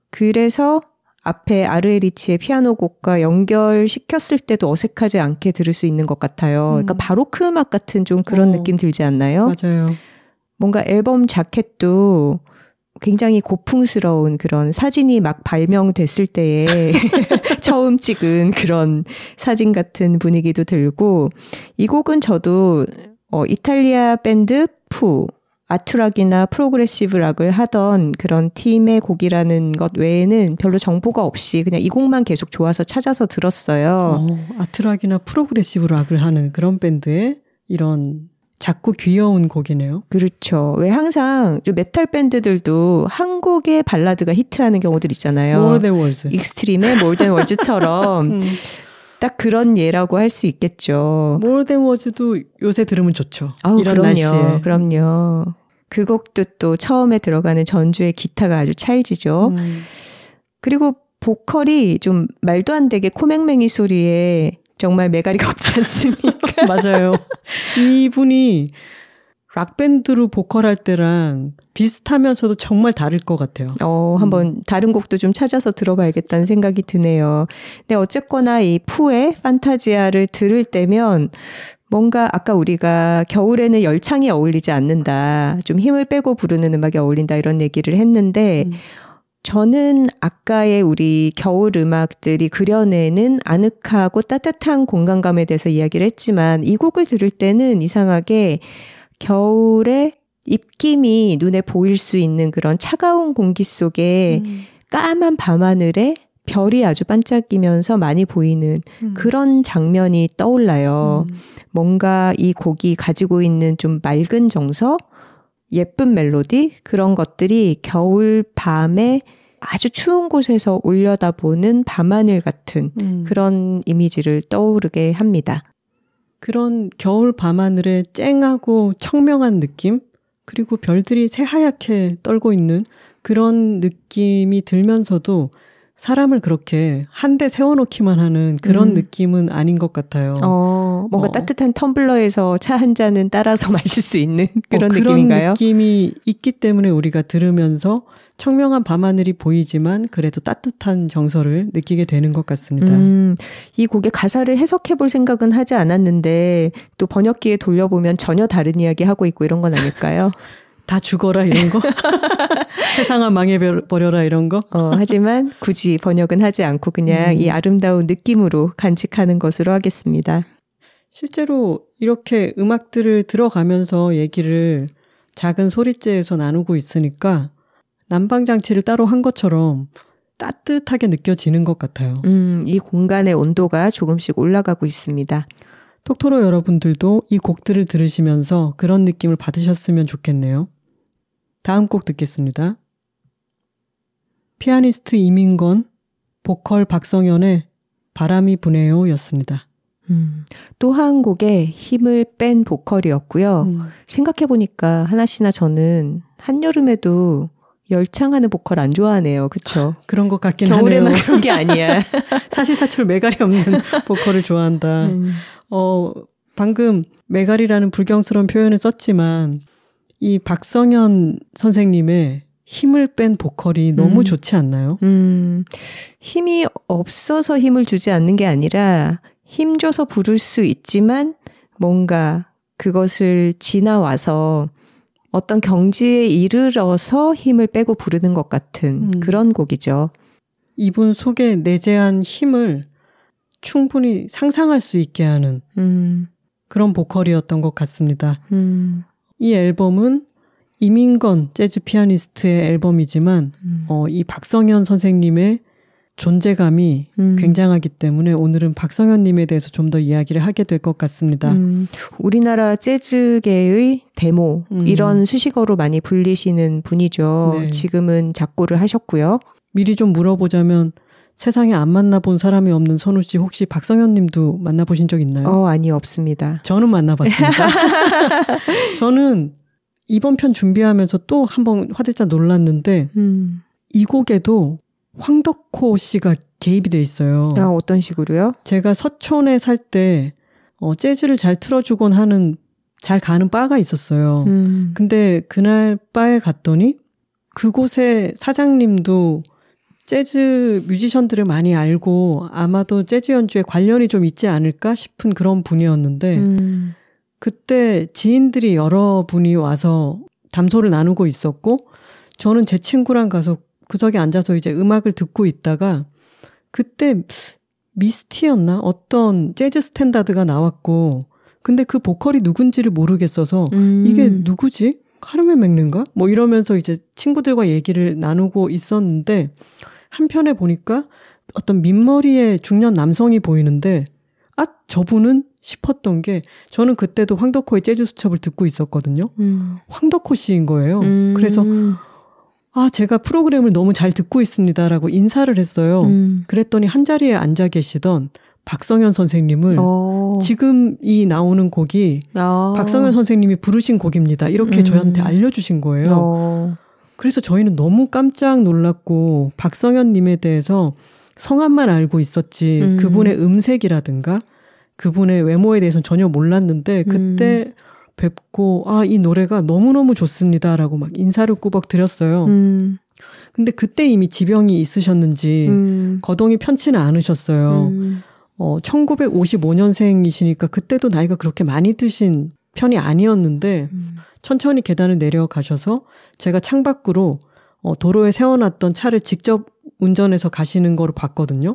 그래서 앞에 아르에리치의 피아노 곡과 연결시켰을 때도 어색하지 않게 들을 수 있는 것 같아요. 그러니까 바로크 음악 같은 좀 그런 느낌 들지 않나요? 맞아요. 뭔가 앨범 자켓도 굉장히 고풍스러운 그런 사진이 막 발명됐을 때에 처음 찍은 그런 사진 같은 분위기도 들고 이 곡은 저도 이탈리아 밴드 푸 아트락이나 프로그레시브 락을 하던 그런 팀의 곡이라는 것 외에는 별로 정보가 없이 그냥 이 곡만 계속 좋아서 찾아서 들었어요. 아트락이나 프로그레시브 락을 하는 그런 밴드의 이런 작고 귀여운 곡이네요. 그렇죠. 왜 항상 메탈 밴드들도 한국의 발라드가 히트하는 경우들 있잖아요. More Than Words. 익스트림의 More Than Words처럼 딱 그런 예라고 할 수 있겠죠. More Than Words도 요새 들으면 좋죠. 아우, 이런 그럼요. 날씨에. 그럼요. 그 곡도 또 처음에 들어가는 전주의 기타가 아주 찰지죠. 그리고 보컬이 좀 말도 안 되게 코맹맹이 소리에 정말 매가리가 없지 않습니까? 맞아요. 이분이 락밴드로 보컬할 때랑 비슷하면서도 정말 다를 것 같아요. 한번 다른 곡도 좀 찾아서 들어봐야겠다는 생각이 드네요. 근데 어쨌거나 이 푸의 판타지아를 들을 때면 뭔가 아까 우리가 겨울에는 열창이 어울리지 않는다. 좀 힘을 빼고 부르는 음악이 어울린다 이런 얘기를 했는데 저는 아까의 우리 겨울 음악들이 그려내는 아늑하고 따뜻한 공간감에 대해서 이야기를 했지만 이 곡을 들을 때는 이상하게 겨울의 입김이 눈에 보일 수 있는 그런 차가운 공기 속에 까만 밤하늘에 별이 아주 반짝이면서 많이 보이는 그런 장면이 떠올라요. 뭔가 이 곡이 가지고 있는 좀 맑은 정서? 예쁜 멜로디 그런 것들이 겨울 밤에 아주 추운 곳에서 올려다보는 밤하늘 같은 그런 이미지를 떠오르게 합니다. 그런 겨울 밤하늘의 쨍하고 청명한 느낌 그리고 별들이 새하얗게 떨고 있는 그런 느낌이 들면서도 사람을 그렇게 한 대 세워놓기만 하는 그런 느낌은 아닌 것 같아요. 뭔가 따뜻한 텀블러에서 차 한 잔은 따라서 마실 수 있는 그런 느낌인가요? 그런 느낌이 있기 때문에 우리가 들으면서 청명한 밤하늘이 보이지만 그래도 따뜻한 정서를 느끼게 되는 것 같습니다. 이 곡의 가사를 해석해볼 생각은 하지 않았는데 또 번역기에 돌려보면 전혀 다른 이야기 하고 있고 이런 건 아닐까요? 다 죽어라 이런 거? 세상아 망해버려라 이런 거? 하지만 굳이 번역은 하지 않고 그냥 이 아름다운 느낌으로 간직하는 것으로 하겠습니다. 실제로 이렇게 음악들을 들어가면서 얘기를 작은 소리째에서 나누고 있으니까 난방장치를 따로 한 것처럼 따뜻하게 느껴지는 것 같아요. 이 공간의 온도가 조금씩 올라가고 있습니다. 톡토로 여러분들도 이 곡들을 들으시면서 그런 느낌을 받으셨으면 좋겠네요. 다음 곡 듣겠습니다. 피아니스트 이민건, 보컬 박성현의 바람이 부네요 였습니다. 또 한 곡에 힘을 뺀 보컬이었고요. 생각해보니까 하나 씨나 저는 한여름에도 열창하는 보컬 안 좋아하네요. 그렇죠? 그런 것 같긴 겨울에만 하네요. 겨울에만 그런 게 아니야. 사시사철 매갈이 없는 보컬을 좋아한다. 방금 매갈이라는 불경스러운 표현을 썼지만 이 박성현 선생님의 힘을 뺀 보컬이 너무 좋지 않나요? 힘이 없어서 힘을 주지 않는 게 아니라 힘줘서 부를 수 있지만 뭔가 그것을 지나와서 어떤 경지에 이르러서 힘을 빼고 부르는 것 같은 그런 곡이죠. 이분 속에 내재한 힘을 충분히 상상할 수 있게 하는 그런 보컬이었던 것 같습니다. 이 앨범은 이민건 재즈 피아니스트의 앨범이지만 이 박성현 선생님의 존재감이 굉장하기 때문에 오늘은 박성현님에 대해서 좀 더 이야기를 하게 될 것 같습니다. 우리나라 재즈계의 데모 이런 수식어로 많이 불리시는 분이죠. 네. 지금은 작고를 하셨고요. 미리 좀 물어보자면 세상에 안 만나본 사람이 없는 선우 씨, 혹시 박성현 님도 만나보신 적 있나요? 아니요, 없습니다. 저는 만나봤습니다. 저는 이번 편 준비하면서 또 한 번 화들짝 놀랐는데 이 곡에도 황덕호 씨가 개입이 돼 있어요. 아, 어떤 식으로요? 제가 서촌에 살 때 재즈를 잘 틀어주곤 하는, 잘 가는 바가 있었어요. 근데 그날 바에 갔더니 그곳의 사장님도 재즈 뮤지션들을 많이 알고 아마도 재즈 연주에 관련이 좀 있지 않을까 싶은 그런 분이었는데 그때 지인들이 여러 분이 와서 담소를 나누고 있었고, 저는 제 친구랑 가서 구석에 앉아서 이제 음악을 듣고 있다가 그때 미스티였나? 어떤 재즈 스탠다드가 나왔고, 근데 그 보컬이 누군지를 모르겠어서 이게 누구지? 카르멜 맥린가? 뭐 이러면서 이제 친구들과 얘기를 나누고 있었는데, 한편에 보니까 어떤 민머리의 중년 남성이 보이는데 아, 저분은 싶었던 게, 저는 그때도 황덕호의 재즈 수첩을 듣고 있었거든요. 황덕호 씨인 거예요. 그래서 아, 제가 프로그램을 너무 잘 듣고 있습니다라고 인사를 했어요. 그랬더니 한자리에 앉아 계시던 박성현 선생님을 지금 이 나오는 곡이 박성현 선생님이 부르신 곡입니다, 이렇게 저한테 알려주신 거예요. 그래서 저희는 너무 깜짝 놀랐고, 박성현 님에 대해서 성함만 알고 있었지 그분의 음색이라든가 그분의 외모에 대해서는 전혀 몰랐는데, 그때 뵙고 아, 이 노래가 너무너무 좋습니다라고 막 인사를 꾸벅 드렸어요. 근데 그때 이미 지병이 있으셨는지 거동이 편치는 않으셨어요. 1955년생이시니까 그때도 나이가 그렇게 많이 드신 편이 아니었는데 천천히 계단을 내려가셔서 제가 창밖으로 도로에 세워놨던 차를 직접 운전해서 가시는 거를 봤거든요.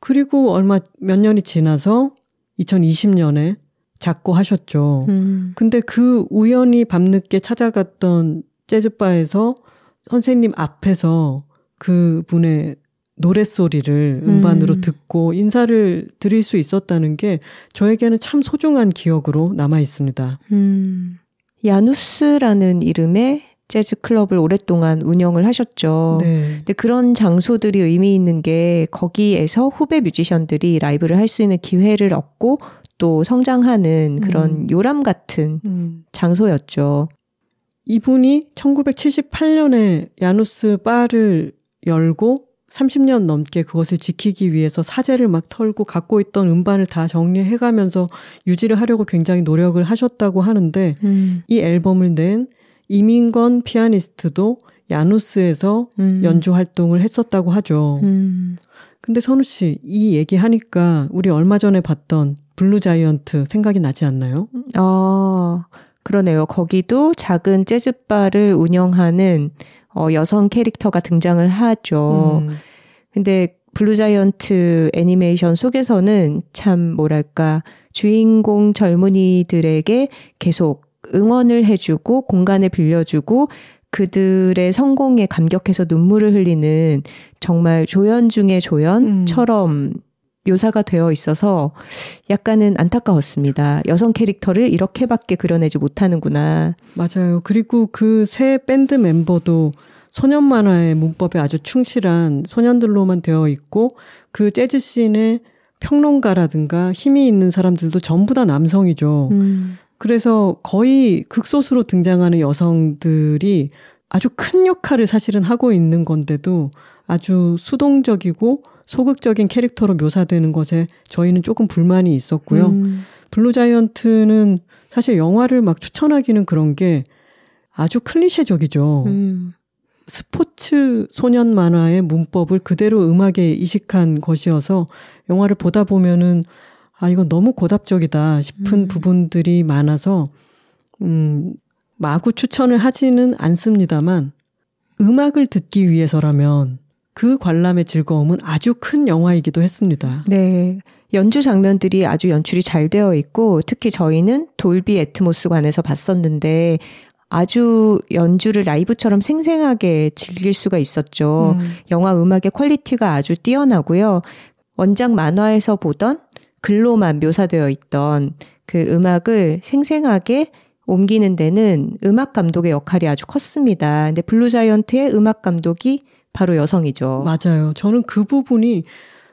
그리고 몇 년이 지나서 2020년에 작고하셨죠. 근데 그 우연히 밤늦게 찾아갔던 재즈바에서 선생님 앞에서 그분의 노랫소리를 음반으로 듣고 인사를 드릴 수 있었다는 게 저에게는 참 소중한 기억으로 남아 있습니다. 야누스라는 이름의 재즈 클럽을 오랫동안 운영을 하셨죠. 네. 근데 그런 장소들이 의미 있는 게, 거기에서 후배 뮤지션들이 라이브를 할 수 있는 기회를 얻고 또 성장하는 그런 요람 같은 장소였죠. 이분이 1978년에 야누스 바를 열고 30년 넘게 그것을 지키기 위해서 사재를 막 털고 갖고 있던 음반을 다 정리해가면서 유지를 하려고 굉장히 노력을 하셨다고 하는데 이 앨범을 낸 이민건 피아니스트도 야누스에서 연주 활동을 했었다고 하죠. 근데 선우 씨, 이 얘기하니까 우리 얼마 전에 봤던 블루 자이언트 생각이 나지 않나요? 그러네요. 거기도 작은 재즈바를 운영하는 여성 캐릭터가 등장을 하죠. 근데 블루자이언트 애니메이션 속에서는 참 뭐랄까, 주인공 젊은이들에게 계속 응원을 해주고 공간을 빌려주고 그들의 성공에 감격해서 눈물을 흘리는 정말 조연 중의 조연처럼 묘사가 되어 있어서 약간은 안타까웠습니다. 여성 캐릭터를 이렇게밖에 그려내지 못하는구나. 맞아요. 그리고 그 새 밴드 멤버도 소년 만화의 문법에 아주 충실한 소년들로만 되어 있고, 그 재즈 씬의 평론가라든가 힘이 있는 사람들도 전부 다 남성이죠. 그래서 거의 극소수로 등장하는 여성들이 아주 큰 역할을 사실은 하고 있는 건데도 아주 수동적이고 소극적인 캐릭터로 묘사되는 것에 저희는 조금 불만이 있었고요. 블루자이언트는 사실 영화를 막 추천하기는 그런 게 아주 클리셰적이죠. 스포츠 소년 만화의 문법을 그대로 음악에 이식한 것이어서 영화를 보다 보면은 아, 이건 너무 고답적이다 싶은 부분들이 많아서 마구 추천을 하지는 않습니다만, 음악을 듣기 위해서라면 그 관람의 즐거움은 아주 큰 영화이기도 했습니다. 네. 연주 장면들이 아주 연출이 잘 되어 있고, 특히 저희는 돌비 애트모스관에서 봤었는데 아주 연주를 라이브처럼 생생하게 즐길 수가 있었죠. 영화 음악의 퀄리티가 아주 뛰어나고요. 원작 만화에서 보던 글로만 묘사되어 있던 그 음악을 생생하게 옮기는 데는 음악 감독의 역할이 아주 컸습니다. 근데 블루자이언트의 음악 감독이 바로 여성이죠. 맞아요. 저는 그 부분이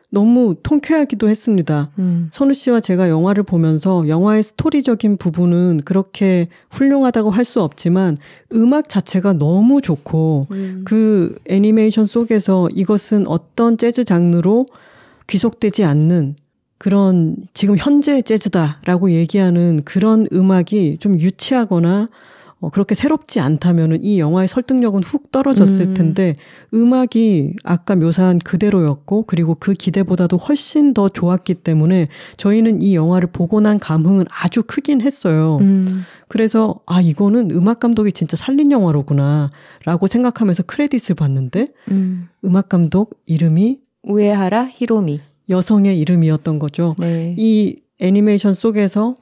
너무 통쾌하기도 했습니다. 선우 씨와 제가 영화를 보면서 영화의 스토리적인 부분은 그렇게 훌륭하다고 할 수 없지만 음악 자체가 너무 좋고 그 애니메이션 속에서 이것은 어떤 재즈 장르로 귀속되지 않는 그런 지금 현재의 재즈다라고 얘기하는 그런 음악이 좀 유치하거나 그렇게 새롭지 않다면 이 영화의 설득력은 훅 떨어졌을 텐데 음악이 아까 묘사한 그대로였고 그리고 그 기대보다도 훨씬 더 좋았기 때문에 저희는 이 영화를 보고 난 감흥은 아주 크긴 했어요. 그래서 아 이거는 음악 감독이 진짜 살린 영화로구나 라고 생각하면서 크레딧을 봤는데 음악 감독 이름이 우에하라 히로미 여성의 이름이었던 거죠. 네. 이 애니메이션 속에서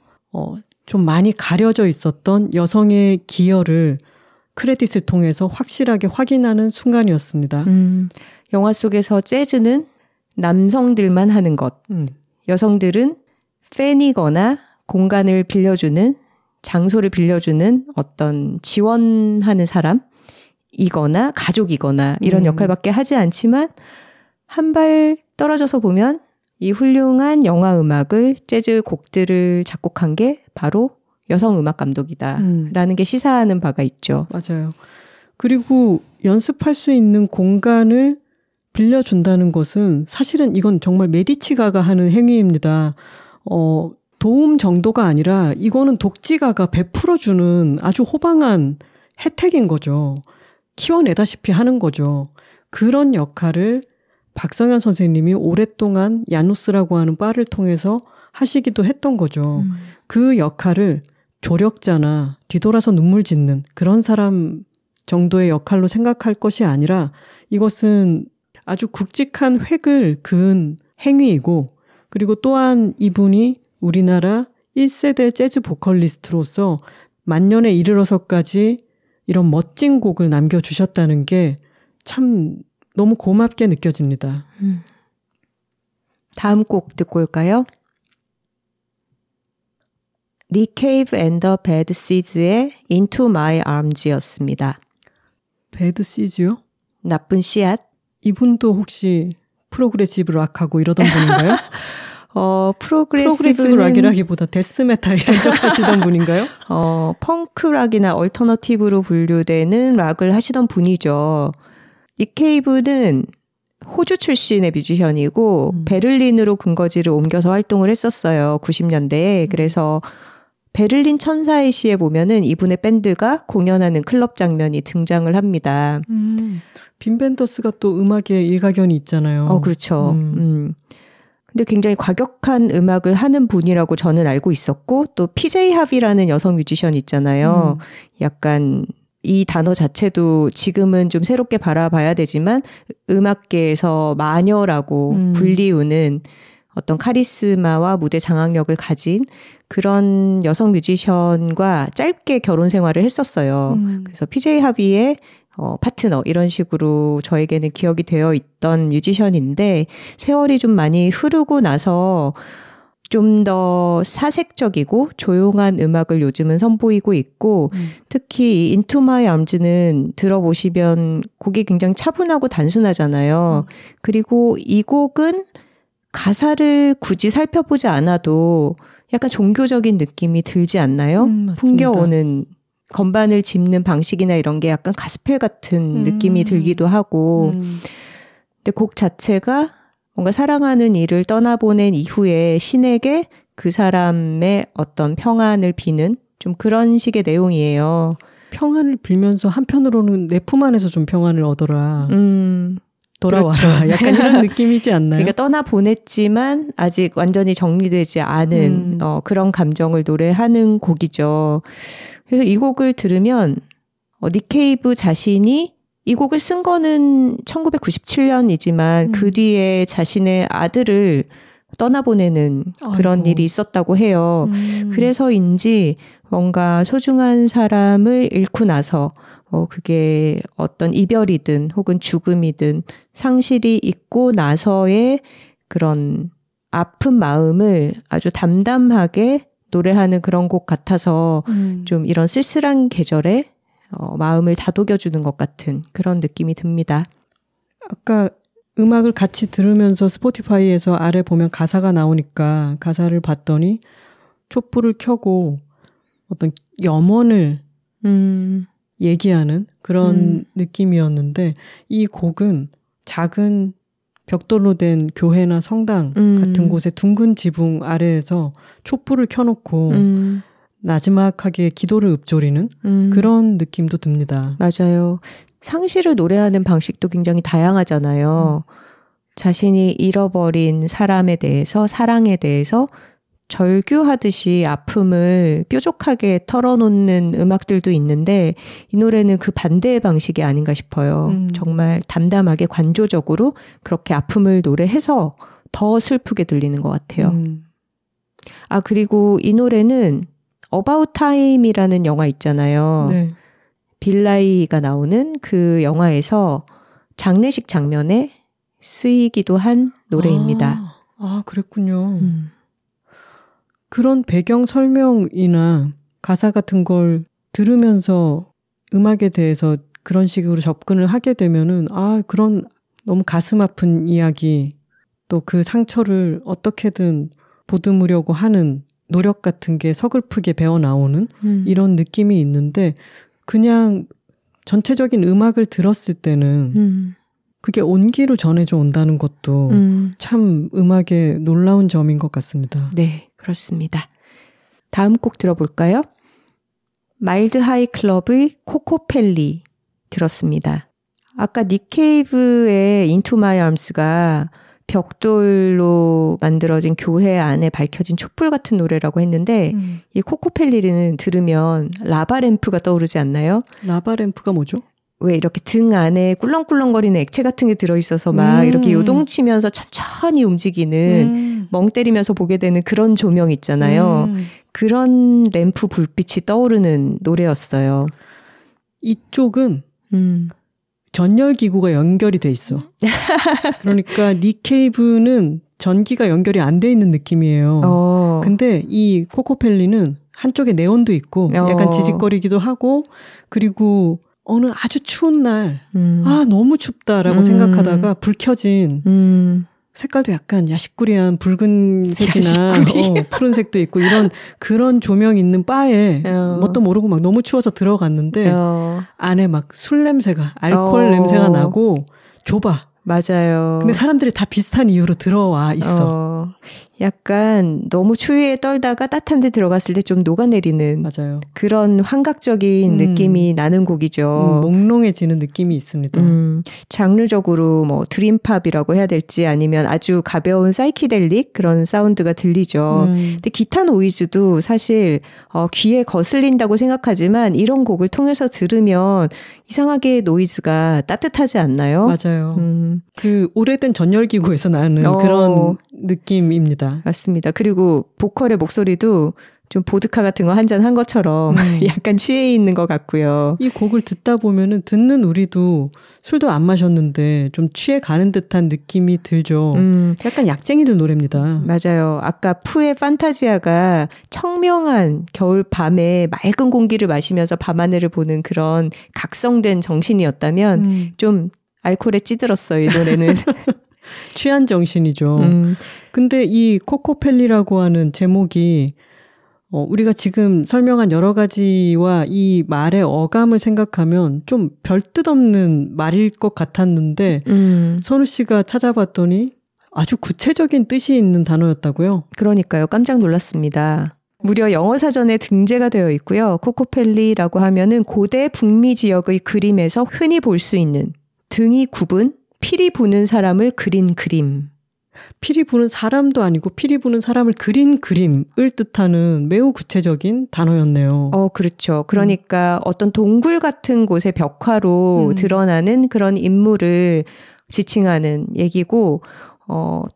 좀 많이 가려져 있었던 여성의 기여를 크레딧을 통해서 확실하게 확인하는 순간이었습니다. 영화 속에서 재즈는 남성들만 하는 것, 여성들은 팬이거나 공간을 빌려주는, 장소를 빌려주는 어떤 지원하는 사람이거나 가족이거나 이런 역할밖에 하지 않지만 한 발 떨어져서 보면 이 훌륭한 영화 음악을 재즈 곡들을 작곡한 게 바로 여성 음악 감독이다라는 게 시사하는 바가 있죠. 맞아요. 그리고 연습할 수 있는 공간을 빌려준다는 것은 사실은 이건 정말 메디치가가 하는 행위입니다. 도움 정도가 아니라 이거는 독지가가 베풀어주는 아주 호방한 혜택인 거죠. 키워내다시피 하는 거죠. 그런 역할을 박성현 선생님이 오랫동안 야누스라고 하는 바를 통해서 하시기도 했던 거죠. 그 역할을 조력자나 뒤돌아서 눈물 짓는 그런 사람 정도의 역할로 생각할 것이 아니라 이것은 아주 굵직한 획을 그은 행위이고 그리고 또한 이분이 우리나라 1세대 재즈 보컬리스트로서 만년에 이르러서까지 이런 멋진 곡을 남겨주셨다는 게 참 너무 고맙게 느껴집니다. 다음 곡 듣고 올까요? Nick Cave and the Bad Seeds의 Into My Arms였습니다. Bad Seeds요? 나쁜 씨앗. 이분도 혹시 프로그레시브 락하고 이러던 분인가요? 프로그레시브 락이라기보다 데스메탈 이런 쪽 하시던 분인가요? 펑크락이나 얼터너티브로 분류되는 락을 하시던 분이죠. 닉 케이브는 호주 출신의 뮤지션이고 베를린으로 근거지를 옮겨서 활동을 했었어요. 90년대에. 그래서 베를린 천사의 시에 보면은 이분의 밴드가 공연하는 클럽 장면이 등장을 합니다. 빈 벤더스가 또 음악에 일가견이 있잖아요. 그렇죠. 근데 굉장히 과격한 음악을 하는 분이라고 저는 알고 있었고 또 PJ 하비라는 여성 뮤지션 있잖아요. 약간 이 단어 자체도 지금은 좀 새롭게 바라봐야 되지만 음악계에서 마녀라고 불리우는 어떤 카리스마와 무대 장악력을 가진 그런 여성 뮤지션과 짧게 결혼 생활을 했었어요. 그래서 PJ 하비의 파트너 이런 식으로 저에게는 기억이 되어 있던 뮤지션인데 세월이 좀 많이 흐르고 나서 좀 더 사색적이고 조용한 음악을 요즘은 선보이고 있고 특히 이 Into My Arms는 들어보시면 곡이 굉장히 차분하고 단순하잖아요. 그리고 이 곡은 가사를 굳이 살펴보지 않아도 약간 종교적인 느낌이 들지 않나요? 풍겨오는 건반을 짚는 방식이나 이런 게 약간 가스펠 같은 느낌이 들기도 하고 근데 곡 자체가 뭔가 사랑하는 이를 떠나보낸 이후에 신에게 그 사람의 어떤 평안을 비는 좀 그런 식의 내용이에요. 평안을 빌면서 한편으로는 내 품 안에서 좀 평안을 얻어라. 돌아와라. 그렇죠. 약간 이런 느낌이지 않나요? 그러니까 떠나보냈지만 아직 완전히 정리되지 않은 그런 감정을 노래하는 곡이죠. 그래서 이 곡을 들으면 닉 케이브 자신이 이 곡을 쓴 거는 1997년이지만 그 뒤에 자신의 아들을 떠나보내는 그런 일이 있었다고 해요. 그래서인지 뭔가 소중한 사람을 잃고 나서 그게 어떤 이별이든 혹은 죽음이든 상실이 있고 나서의 그런 아픈 마음을 아주 담담하게 노래하는 그런 곡 같아서 좀 이런 쓸쓸한 계절에 마음을 다독여주는 것 같은 그런 느낌이 듭니다. 아까 음악을 같이 들으면서 스포티파이에서 아래 보면 가사가 나오니까 가사를 봤더니 촛불을 켜고 어떤 염원을 얘기하는 그런 느낌이었는데 이 곡은 작은 벽돌로 된 교회나 성당 같은 곳의 둥근 지붕 아래에서 촛불을 켜놓고 나지막하게 기도를 읊조리는 그런 느낌도 듭니다. 맞아요. 상시를 노래하는 방식도 굉장히 다양하잖아요. 자신이 잃어버린 사람에 대해서, 사랑에 대해서 절규하듯이 아픔을 뾰족하게 털어놓는 음악들도 있는데 이 노래는 그 반대의 방식이 아닌가 싶어요. 정말 담담하게 관조적으로 그렇게 아픔을 노래해서 더 슬프게 들리는 것 같아요. 아, 그리고 이 노래는 About Time이라는 영화 있잖아요. 네. 빌라이가 나오는 그 영화에서 장례식 장면에 쓰이기도 한 노래입니다. 아 그랬군요. 그런 배경 설명이나 가사 같은 걸 들으면서 음악에 대해서 그런 식으로 접근을 하게 되면은 아 그런 너무 가슴 아픈 이야기 또 그 상처를 어떻게든 보듬으려고 하는 노력 같은 게 서글프게 배어나오는 이런 느낌이 있는데 그냥 전체적인 음악을 들었을 때는 그게 온기로 전해져 온다는 것도 참 음악의 놀라운 점인 것 같습니다. 네, 그렇습니다. 다음 곡 들어볼까요? 마일드 하이 클럽의 코코펠리 들었습니다. 아까 닉 케이브의 인투 마이 암스가 벽돌로 만들어진 교회 안에 밝혀진 촛불 같은 노래라고 했는데 이 코코펠리는 들으면 라바램프가 떠오르지 않나요? 라바램프가 뭐죠? 왜 이렇게 등 안에 꿀렁꿀렁거리는 액체 같은 게 들어있어서 막 이렇게 요동치면서 천천히 움직이는 멍 때리면서 보게 되는 그런 조명 있잖아요. 그런 램프 불빛이 떠오르는 노래였어요. 이쪽은 전열기구가 연결이 돼 있어. 그러니까 니케이브는 전기가 연결이 안 돼 있는 느낌이에요. 근데 이 코코펠리는 한쪽에 네온도 있고 약간 지직거리기도 하고 그리고 어느 아주 추운 날 아 너무 춥다라고 생각하다가 불 켜진 색깔도 약간 야식구리한 붉은색이나 푸른색도 있고 이런 그런 조명 있는 바에 뭣도 모르고 막 너무 추워서 들어갔는데 안에 막 술 냄새가 알코올 냄새가 나고 좁아. 맞아요. 근데 사람들이 다 비슷한 이유로 들어와 있어. 약간 너무 추위에 떨다가 따뜻한 데 들어갔을 때 좀 녹아내리는 맞아요. 그런 환각적인 느낌이 나는 곡이죠. 몽롱해지는 느낌이 있습니다. 장르적으로 뭐 드림팝이라고 해야 될지 아니면 아주 가벼운 사이키델릭 그런 사운드가 들리죠. 근데 기타 노이즈도 사실 귀에 거슬린다고 생각하지만 이런 곡을 통해서 들으면 이상하게 노이즈가 따뜻하지 않나요? 맞아요. 그 오래된 전열기구에서 나는 그런 느낌입니다. 맞습니다. 그리고 보컬의 목소리도 좀 보드카 같은 거 한 잔 한 것처럼 약간 취해 있는 것 같고요. 이 곡을 듣다 보면은 듣는 우리도 술도 안 마셨는데 좀 취해 가는 듯한 느낌이 들죠. 약간 약쟁이들 노래입니다. 맞아요. 아까 푸의 판타지아가 청명한 겨울 밤에 맑은 공기를 마시면서 밤하늘을 보는 그런 각성된 정신이었다면 좀 알코올에 찌들었어요. 이 노래는. 취한 정신이죠. 근데 이 코코펠리라고 하는 제목이 우리가 지금 설명한 여러 가지와 이 말의 어감을 생각하면 좀 별뜻없는 말일 것 같았는데 선우 씨가 찾아봤더니 아주 구체적인 뜻이 있는 단어였다고요? 그러니까요. 깜짝 놀랐습니다. 무려 영어 사전에 등재가 되어 있고요. 코코펠리라고 하면은 고대 북미 지역의 그림에서 흔히 볼 수 있는 등이 굽은 피리 부는 사람을 그린 그림. 피리 부는 사람도 아니고 피리 부는 사람을 그린 그림을 뜻하는 매우 구체적인 단어였네요. 그렇죠. 그러니까 어떤 동굴 같은 곳의 벽화로 드러나는 그런 인물을 지칭하는 얘기고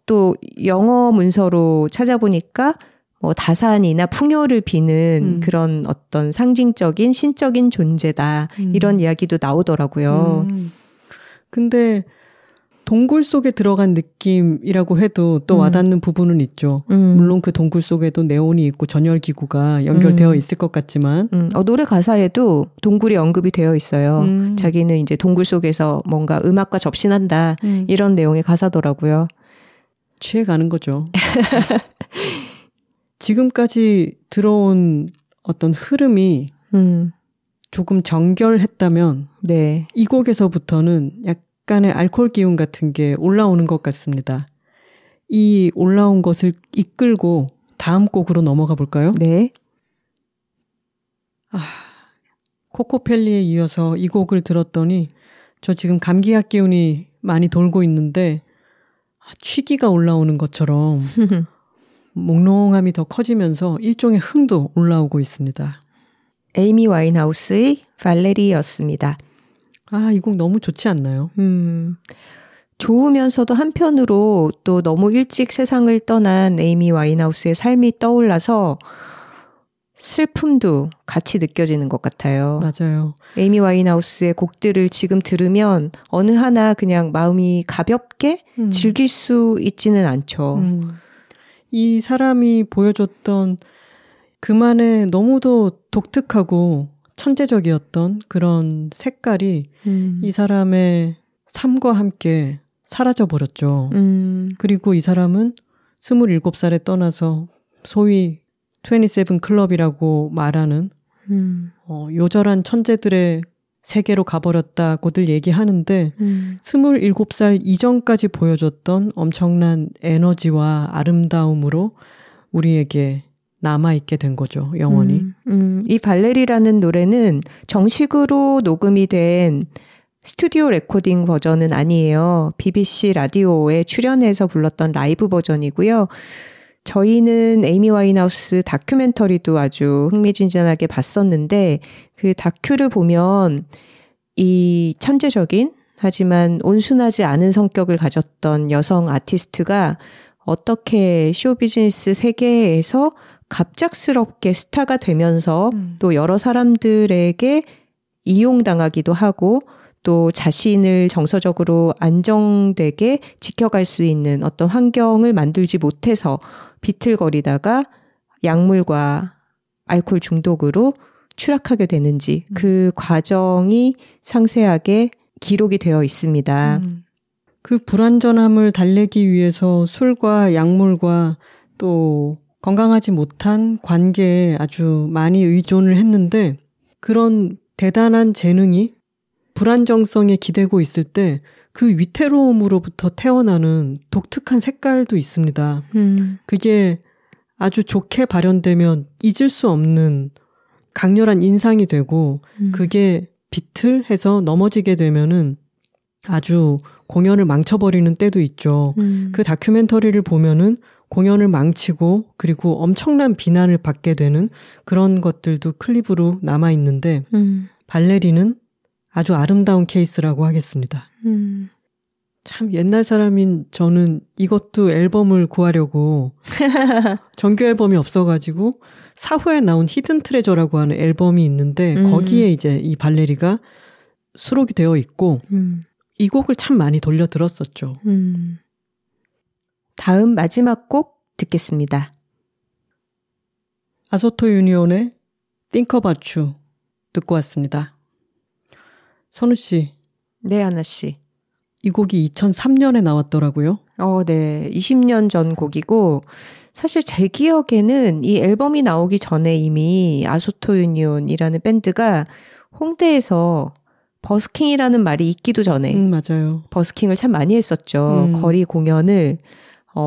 또 영어 문서로 찾아보니까 뭐 다산이나 풍요를 비는 그런 어떤 상징적인 신적인 존재다. 이런 이야기도 나오더라고요. 근데 동굴 속에 들어간 느낌이라고 해도 또 와닿는 부분은 있죠. 물론 그 동굴 속에도 네온이 있고 전열기구가 연결되어 있을 것 같지만 노래 가사에도 동굴이 언급이 되어 있어요. 자기는 이제 동굴 속에서 뭔가 음악과 접신한다 이런 내용의 가사더라고요. 취해가는 거죠. 지금까지 들어온 어떤 흐름이 조금 정결했다면 네. 이 곡에서부터는 약간의 알코올 기운 같은 게 올라오는 것 같습니다. 이 올라온 것을 이끌고 다음 곡으로 넘어가 볼까요? 네. 아, 코코펠리에 이어서 이 곡을 들었더니 저 지금 감기약 기운이 많이 돌고 있는데 취기가 올라오는 것처럼 몽롱함이 더 커지면서 일종의 흥도 올라오고 있습니다. 에이미 와인하우스의 발레리였습니다. 아, 이 곡 너무 좋지 않나요? 좋으면서도 한편으로 또 너무 일찍 세상을 떠난 에이미 와인하우스의 삶이 떠올라서 슬픔도 같이 느껴지는 것 같아요. 맞아요. 에이미 와인하우스의 곡들을 지금 들으면 어느 하나 그냥 마음이 가볍게 즐길 수 있지는 않죠. 이 사람이 보여줬던 그만의 너무도 독특하고 천재적이었던 그런 색깔이 이 사람의 삶과 함께 사라져버렸죠. 그리고 이 사람은 27살에 떠나서 소위 27 클럽이라고 말하는 요절한 천재들의 세계로 가버렸다고들 얘기하는데 27살 이전까지 보여줬던 엄청난 에너지와 아름다움으로 우리에게 남아있게 된 거죠. 영원히. 이 발레리라는 노래는 정식으로 녹음이 된 스튜디오 레코딩 버전은 아니에요. BBC 라디오에 출연해서 불렀던 라이브 버전이고요. 저희는 에이미 와인하우스 다큐멘터리도 아주 흥미진진하게 봤었는데 그 다큐를 보면 이 천재적인 하지만 온순하지 않은 성격을 가졌던 여성 아티스트가 어떻게 쇼비즈니스 세계에서 갑작스럽게 스타가 되면서 또 여러 사람들에게 이용당하기도 하고 또 자신을 정서적으로 안정되게 지켜갈 수 있는 어떤 환경을 만들지 못해서 비틀거리다가 약물과 알코올 중독으로 추락하게 되는지 그 과정이 상세하게 기록이 되어 있습니다. 그 불완전함을 달래기 위해서 술과 약물과 또 건강하지 못한 관계에 아주 많이 의존을 했는데 그런 대단한 재능이 불안정성에 기대고 있을 때 그 위태로움으로부터 태어나는 독특한 색깔도 있습니다. 그게 아주 좋게 발현되면 잊을 수 없는 강렬한 인상이 되고 그게 비틀해서 넘어지게 되면은 아주 공연을 망쳐버리는 때도 있죠. 그 다큐멘터리를 보면은 공연을 망치고 그리고 엄청난 비난을 받게 되는 그런 것들도 클립으로 남아있는데 발레리는 아주 아름다운 케이스라고 하겠습니다. 참 옛날 사람인 저는 이것도 앨범을 구하려고 정규 앨범이 없어가지고 사후에 나온 히든 트레저라고 하는 앨범이 있는데 거기에 이제 이 발레리가 수록이 되어 있고 이 곡을 참 많이 돌려 들었었죠. 다음 마지막 곡 듣겠습니다. 아소토 유니온의 Think About You 듣고 왔습니다. 선우 씨. 네, 하나 씨. 이 곡이 2003년에 나왔더라고요. 네. 20년 전 곡이고 사실 제 기억에는 이 앨범이 나오기 전에 이미 아소토 유니온이라는 밴드가 홍대에서 버스킹이라는 말이 있기도 전에 맞아요. 버스킹을 참 많이 했었죠. 거리 공연을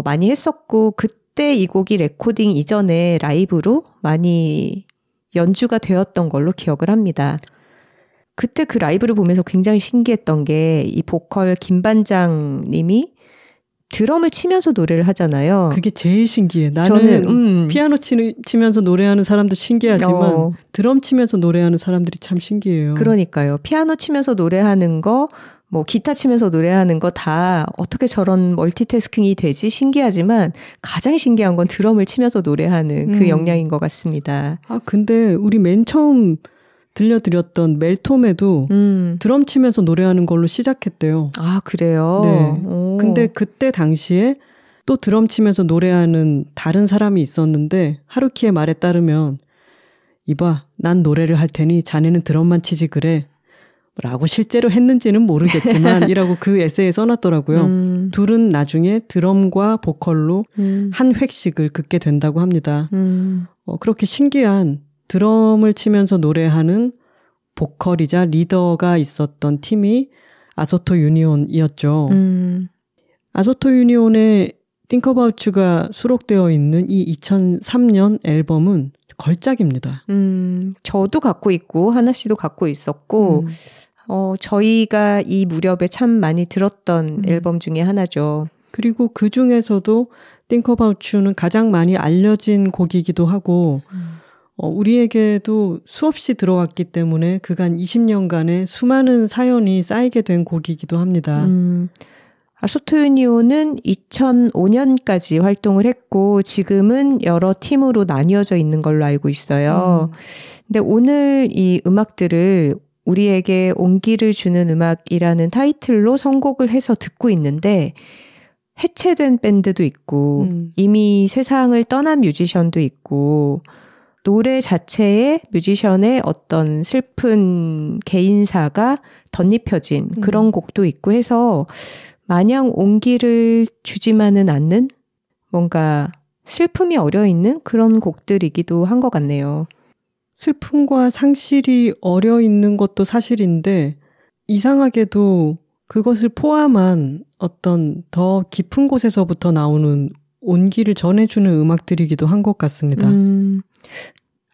많이 했었고 그때 이 곡이 레코딩 이전에 라이브로 많이 연주가 되었던 걸로 기억을 합니다. 그때 그 라이브를 보면서 굉장히 신기했던 게 이 보컬 김반장님이 드럼을 치면서 노래를 하잖아요. 그게 제일 신기해. 나는 저는, 피아노 치면서 노래하는 사람도 신기하지만 드럼 치면서 노래하는 사람들이 참 신기해요. 그러니까요. 피아노 치면서 노래하는 거, 뭐 기타 치면서 노래하는 거 다 어떻게 저런 멀티태스킹이 되지 신기하지만 가장 신기한 건 드럼을 치면서 노래하는 그 역량인 것 같습니다. 아 근데 우리 맨 처음 들려드렸던 멜토메도 드럼 치면서 노래하는 걸로 시작했대요. 아, 그래요? 네. 오. 근데 그때 당시에 또 드럼 치면서 노래하는 다른 사람이 있었는데 하루키의 말에 따르면 이봐, 난 노래를 할 테니 자네는 드럼만 치지 그래. 라고 실제로 했는지는 모르겠지만 이라고 그 에세이에 써놨더라고요. 둘은 나중에 드럼과 보컬로 한 획씩을 긋게 된다고 합니다. 그렇게 신기한 드럼을 치면서 노래하는 보컬이자 리더가 있었던 팀이 아소토 유니온이었죠. 아소토 유니온의 Think About You가 수록되어 있는 이 2003년 앨범은 걸작입니다. 저도 갖고 있고 하나 씨도 갖고 있었고 저희가 이 무렵에 참 많이 들었던 앨범 중에 하나죠. 그리고 그 중에서도 Think About You는 가장 많이 알려진 곡이기도 하고 우리에게도 수없이 들어왔기 때문에 그간 20년간의 수많은 사연이 쌓이게 된 곡이기도 합니다. 아소토 유니온은 2005년까지 활동을 했고 지금은 여러 팀으로 나뉘어져 있는 걸로 알고 있어요. 근데 오늘 이 음악들을 우리에게 온기를 주는 음악이라는 타이틀로 선곡을 해서 듣고 있는데 해체된 밴드도 있고 이미 세상을 떠난 뮤지션도 있고 노래 자체에 뮤지션의 어떤 슬픈 개인사가 덧입혀진 그런 곡도 있고 해서 마냥 온기를 주지만은 않는 뭔가 슬픔이 어려있는 그런 곡들이기도 한 것 같네요. 슬픔과 상실이 어려있는 것도 사실인데 이상하게도 그것을 포함한 어떤 더 깊은 곳에서부터 나오는 온기를 전해주는 음악들이기도 한 것 같습니다.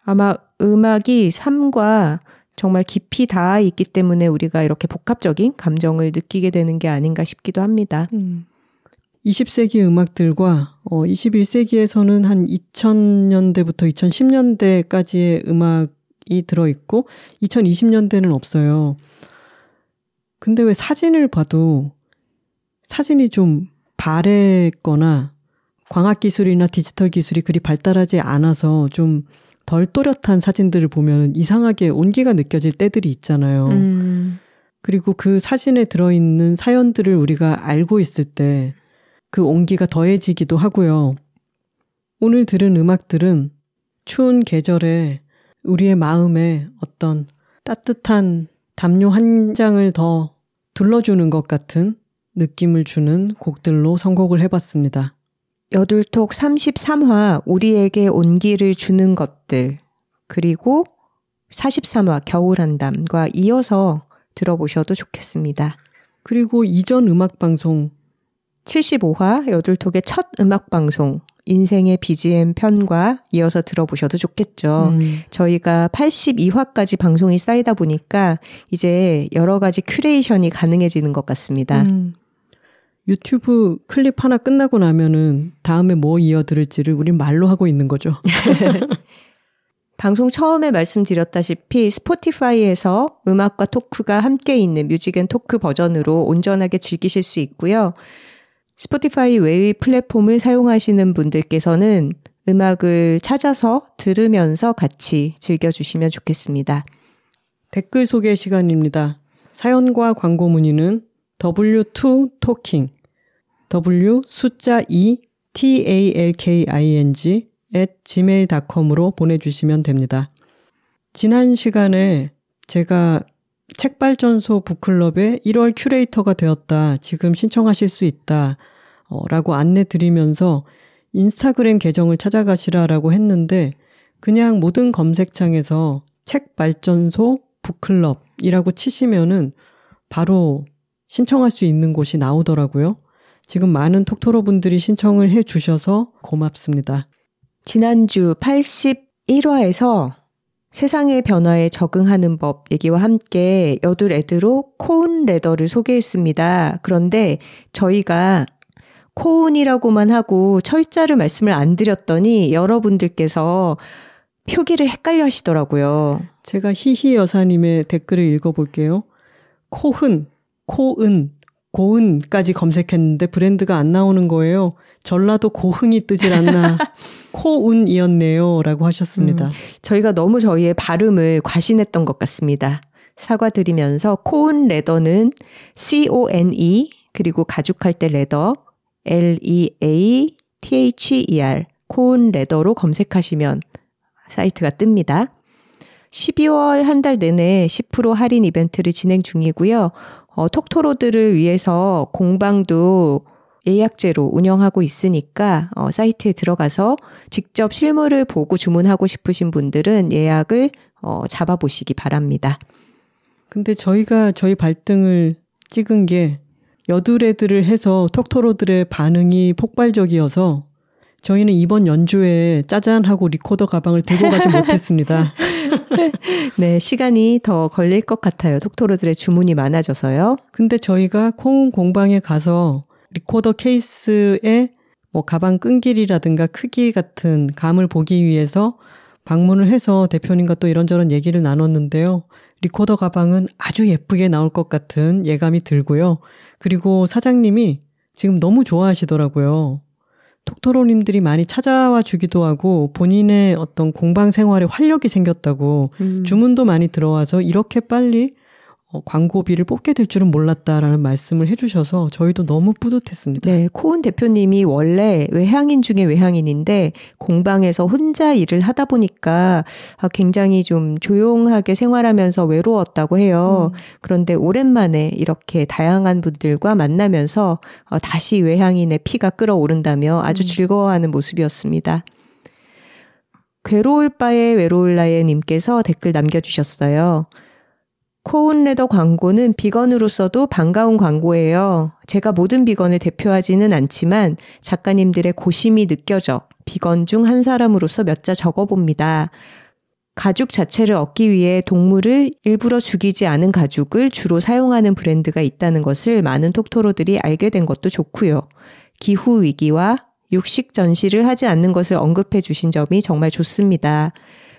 아마 음악이 삶과 정말 깊이 닿아 있기 때문에 우리가 이렇게 복합적인 감정을 느끼게 되는 게 아닌가 싶기도 합니다. 20세기 음악들과 21세기에서는 한 2000년대부터 2010년대까지의 음악이 들어있고 2020년대는 없어요. 근데 왜 사진을 봐도 사진이 좀 바랬거나 광학기술이나 디지털 기술이 그리 발달하지 않아서 좀 덜 또렷한 사진들을 보면 이상하게 온기가 느껴질 때들이 있잖아요. 그리고 그 사진에 들어있는 사연들을 우리가 알고 있을 때 그 온기가 더해지기도 하고요. 오늘 들은 음악들은 추운 계절에 우리의 마음에 어떤 따뜻한 담요 한 장을 더 둘러주는 것 같은 느낌을 주는 곡들로 선곡을 해봤습니다. 여둘톡 33화 우리에게 온기를 주는 것들 그리고 43화 겨울한담과 이어서 들어보셔도 좋겠습니다. 그리고 이전 음악방송 75화 여둘톡의 첫 음악방송 인생의 BGM 편과 이어서 들어보셔도 좋겠죠. 저희가 82화까지 방송이 쌓이다 보니까 이제 여러 가지 큐레이션이 가능해지는 것 같습니다. 유튜브 클립 하나 끝나고 나면은 다음에 뭐 이어들을지를 우린 말로 하고 있는 거죠. 방송 처음에 말씀드렸다시피 스포티파이에서 음악과 토크가 함께 있는 뮤직 앤 토크 버전으로 온전하게 즐기실 수 있고요. 스포티파이 외의 플랫폼을 사용하시는 분들께서는 음악을 찾아서 들으면서 같이 즐겨주시면 좋겠습니다. 댓글 소개 시간입니다. 사연과 광고 문의는 w2talking w 숫자 2 talking @gmail.com으로 보내주시면 됩니다. 지난 시간에 제가 책발전소 북클럽의 1월 큐레이터가 되었다. 지금 신청하실 수 있다. 라고 안내 드리면서 인스타그램 계정을 찾아가시라라고 했는데 그냥 모든 검색창에서 책발전소 북클럽이라고 치시면은 바로 신청할 수 있는 곳이 나오더라고요. 지금 많은 톡토로 분들이 신청을 해주셔서 고맙습니다. 지난주 81화에서 세상의 변화에 적응하는 법 얘기와 함께 여둘 애드로 코운 레더를 소개했습니다. 그런데 저희가 코운이라고만 하고 철자를 말씀을 안 드렸더니 여러분들께서 표기를 헷갈려 하시더라고요. 제가 히히 여사님의 댓글을 읽어볼게요. 코흔 코은, 고은까지 검색했는데 브랜드가 안 나오는 거예요. 전라도 고흥이 뜨질 않나. 코운이었네요. 라고 하셨습니다. 저희가 너무 저희의 발음을 과신했던 것 같습니다. 사과드리면서 코운 레더는 C-O-N-E 그리고 가죽할 때 레더 L-E-A-T-H-E-R 코운 레더로 검색하시면 사이트가 뜹니다. 12월 한 달 내내 10% 할인 이벤트를 진행 중이고요. 톡토로들을 위해서 공방도 예약제로 운영하고 있으니까 사이트에 들어가서 직접 실물을 보고 주문하고 싶으신 분들은 예약을 잡아보시기 바랍니다. 근데 저희가 저희 발등을 찍은 게 여두레들을 해서 톡토로들의 반응이 폭발적이어서 저희는 이번 연주회에 짜잔하고 리코더 가방을 들고 가지 못했습니다. 네, 시간이 더 걸릴 것 같아요. 톡토로들의 주문이 많아져서요. 근데 저희가 콩 공방에 가서 리코더 케이스에 뭐 가방 끈길이라든가 크기 같은 감을 보기 위해서 방문을 해서 대표님과 또 이런저런 얘기를 나눴는데요. 리코더 가방은 아주 예쁘게 나올 것 같은 예감이 들고요. 그리고 사장님이 지금 너무 좋아하시더라고요. 톡토로님들이 많이 찾아와 주기도 하고 본인의 어떤 공방 생활에 활력이 생겼다고 주문도 많이 들어와서 이렇게 빨리 광고비를 뽑게 될 줄은 몰랐다라는 말씀을 해주셔서 저희도 너무 뿌듯했습니다. 네, 코은 대표님이 원래 외향인 중에 외향인인데 공방에서 혼자 일을 하다 보니까 굉장히 좀 조용하게 생활하면서 외로웠다고 해요. 그런데 오랜만에 이렇게 다양한 분들과 만나면서 다시 외향인의 피가 끓어오른다며 아주 즐거워하는 모습이었습니다. 괴로울 바에 외로울 나에 님께서 댓글 남겨주셨어요. 코운 레더 광고는 비건으로서도 반가운 광고예요. 제가 모든 비건을 대표하지는 않지만 작가님들의 고심이 느껴져 비건 중 한 사람으로서 몇 자 적어봅니다. 가죽 자체를 얻기 위해 동물을 일부러 죽이지 않은 가죽을 주로 사용하는 브랜드가 있다는 것을 많은 톡토로들이 알게 된 것도 좋고요. 기후위기와 육식 전시를 하지 않는 것을 언급해 주신 점이 정말 좋습니다.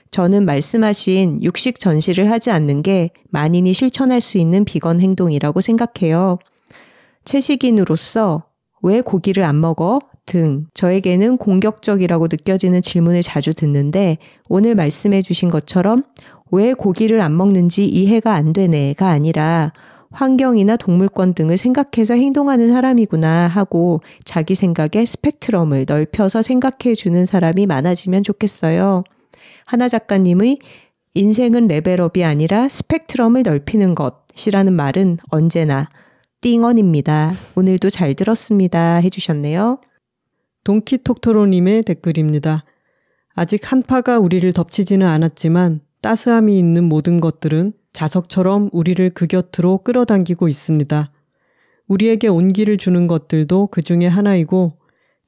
저는 말씀하신 육식 전시를 하지 않는 게 만인이 실천할 수 있는 비건 행동이라고 생각해요. 채식인으로서 왜 고기를 안 먹어? 등 저에게는 공격적이라고 느껴지는 질문을 자주 듣는데 오늘 말씀해 주신 것처럼 왜 고기를 안 먹는지 이해가 안 되네가 아니라 환경이나 동물권 등을 생각해서 행동하는 사람이구나 하고 자기 생각의 스펙트럼을 넓혀서 생각해 주는 사람이 많아지면 좋겠어요. 하나 작가님의 인생은 레벨업이 아니라 스펙트럼을 넓히는 것이라는 말은 언제나 띵언입니다. 오늘도 잘 들었습니다. 해주셨네요. 동키톡토로님의 댓글입니다. 아직 한파가 우리를 덮치지는 않았지만 따스함이 있는 모든 것들은 자석처럼 우리를 그 곁으로 끌어당기고 있습니다. 우리에게 온기를 주는 것들도 그 중에 하나이고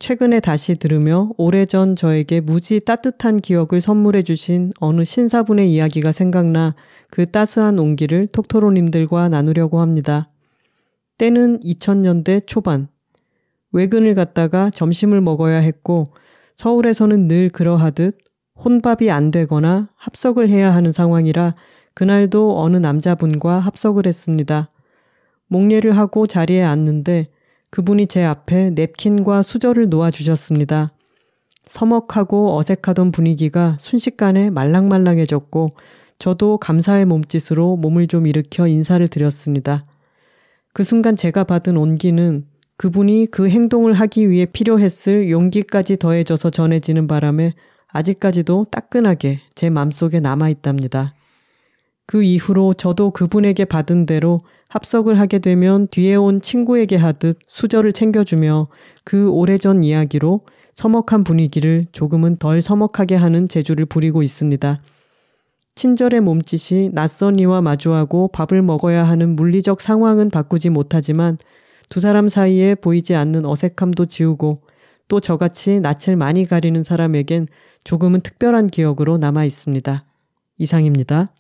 최근에 다시 들으며 오래전 저에게 무지 따뜻한 기억을 선물해 주신 어느 신사분의 이야기가 생각나 그 따스한 온기를 톡토로님들과 나누려고 합니다. 때는 2000년대 초반. 외근을 갔다가 점심을 먹어야 했고 서울에서는 늘 그러하듯 혼밥이 안 되거나 합석을 해야 하는 상황이라 그날도 어느 남자분과 합석을 했습니다. 목례를 하고 자리에 앉는데 그분이 제 앞에 냅킨과 수저를 놓아주셨습니다. 서먹하고 어색하던 분위기가 순식간에 말랑말랑해졌고 저도 감사의 몸짓으로 몸을 좀 일으켜 인사를 드렸습니다. 그 순간 제가 받은 온기는 그분이 그 행동을 하기 위해 필요했을 용기까지 더해져서 전해지는 바람에 아직까지도 따끈하게 제 마음속에 남아있답니다. 그 이후로 저도 그분에게 받은 대로 합석을 하게 되면 뒤에 온 친구에게 하듯 수저를 챙겨주며 그 오래전 이야기로 서먹한 분위기를 조금은 덜 서먹하게 하는 재주를 부리고 있습니다. 친절의 몸짓이 낯선 이와 마주하고 밥을 먹어야 하는 물리적 상황은 바꾸지 못하지만 두 사람 사이에 보이지 않는 어색함도 지우고 또 저같이 낯을 많이 가리는 사람에겐 조금은 특별한 기억으로 남아 있습니다. 이상입니다.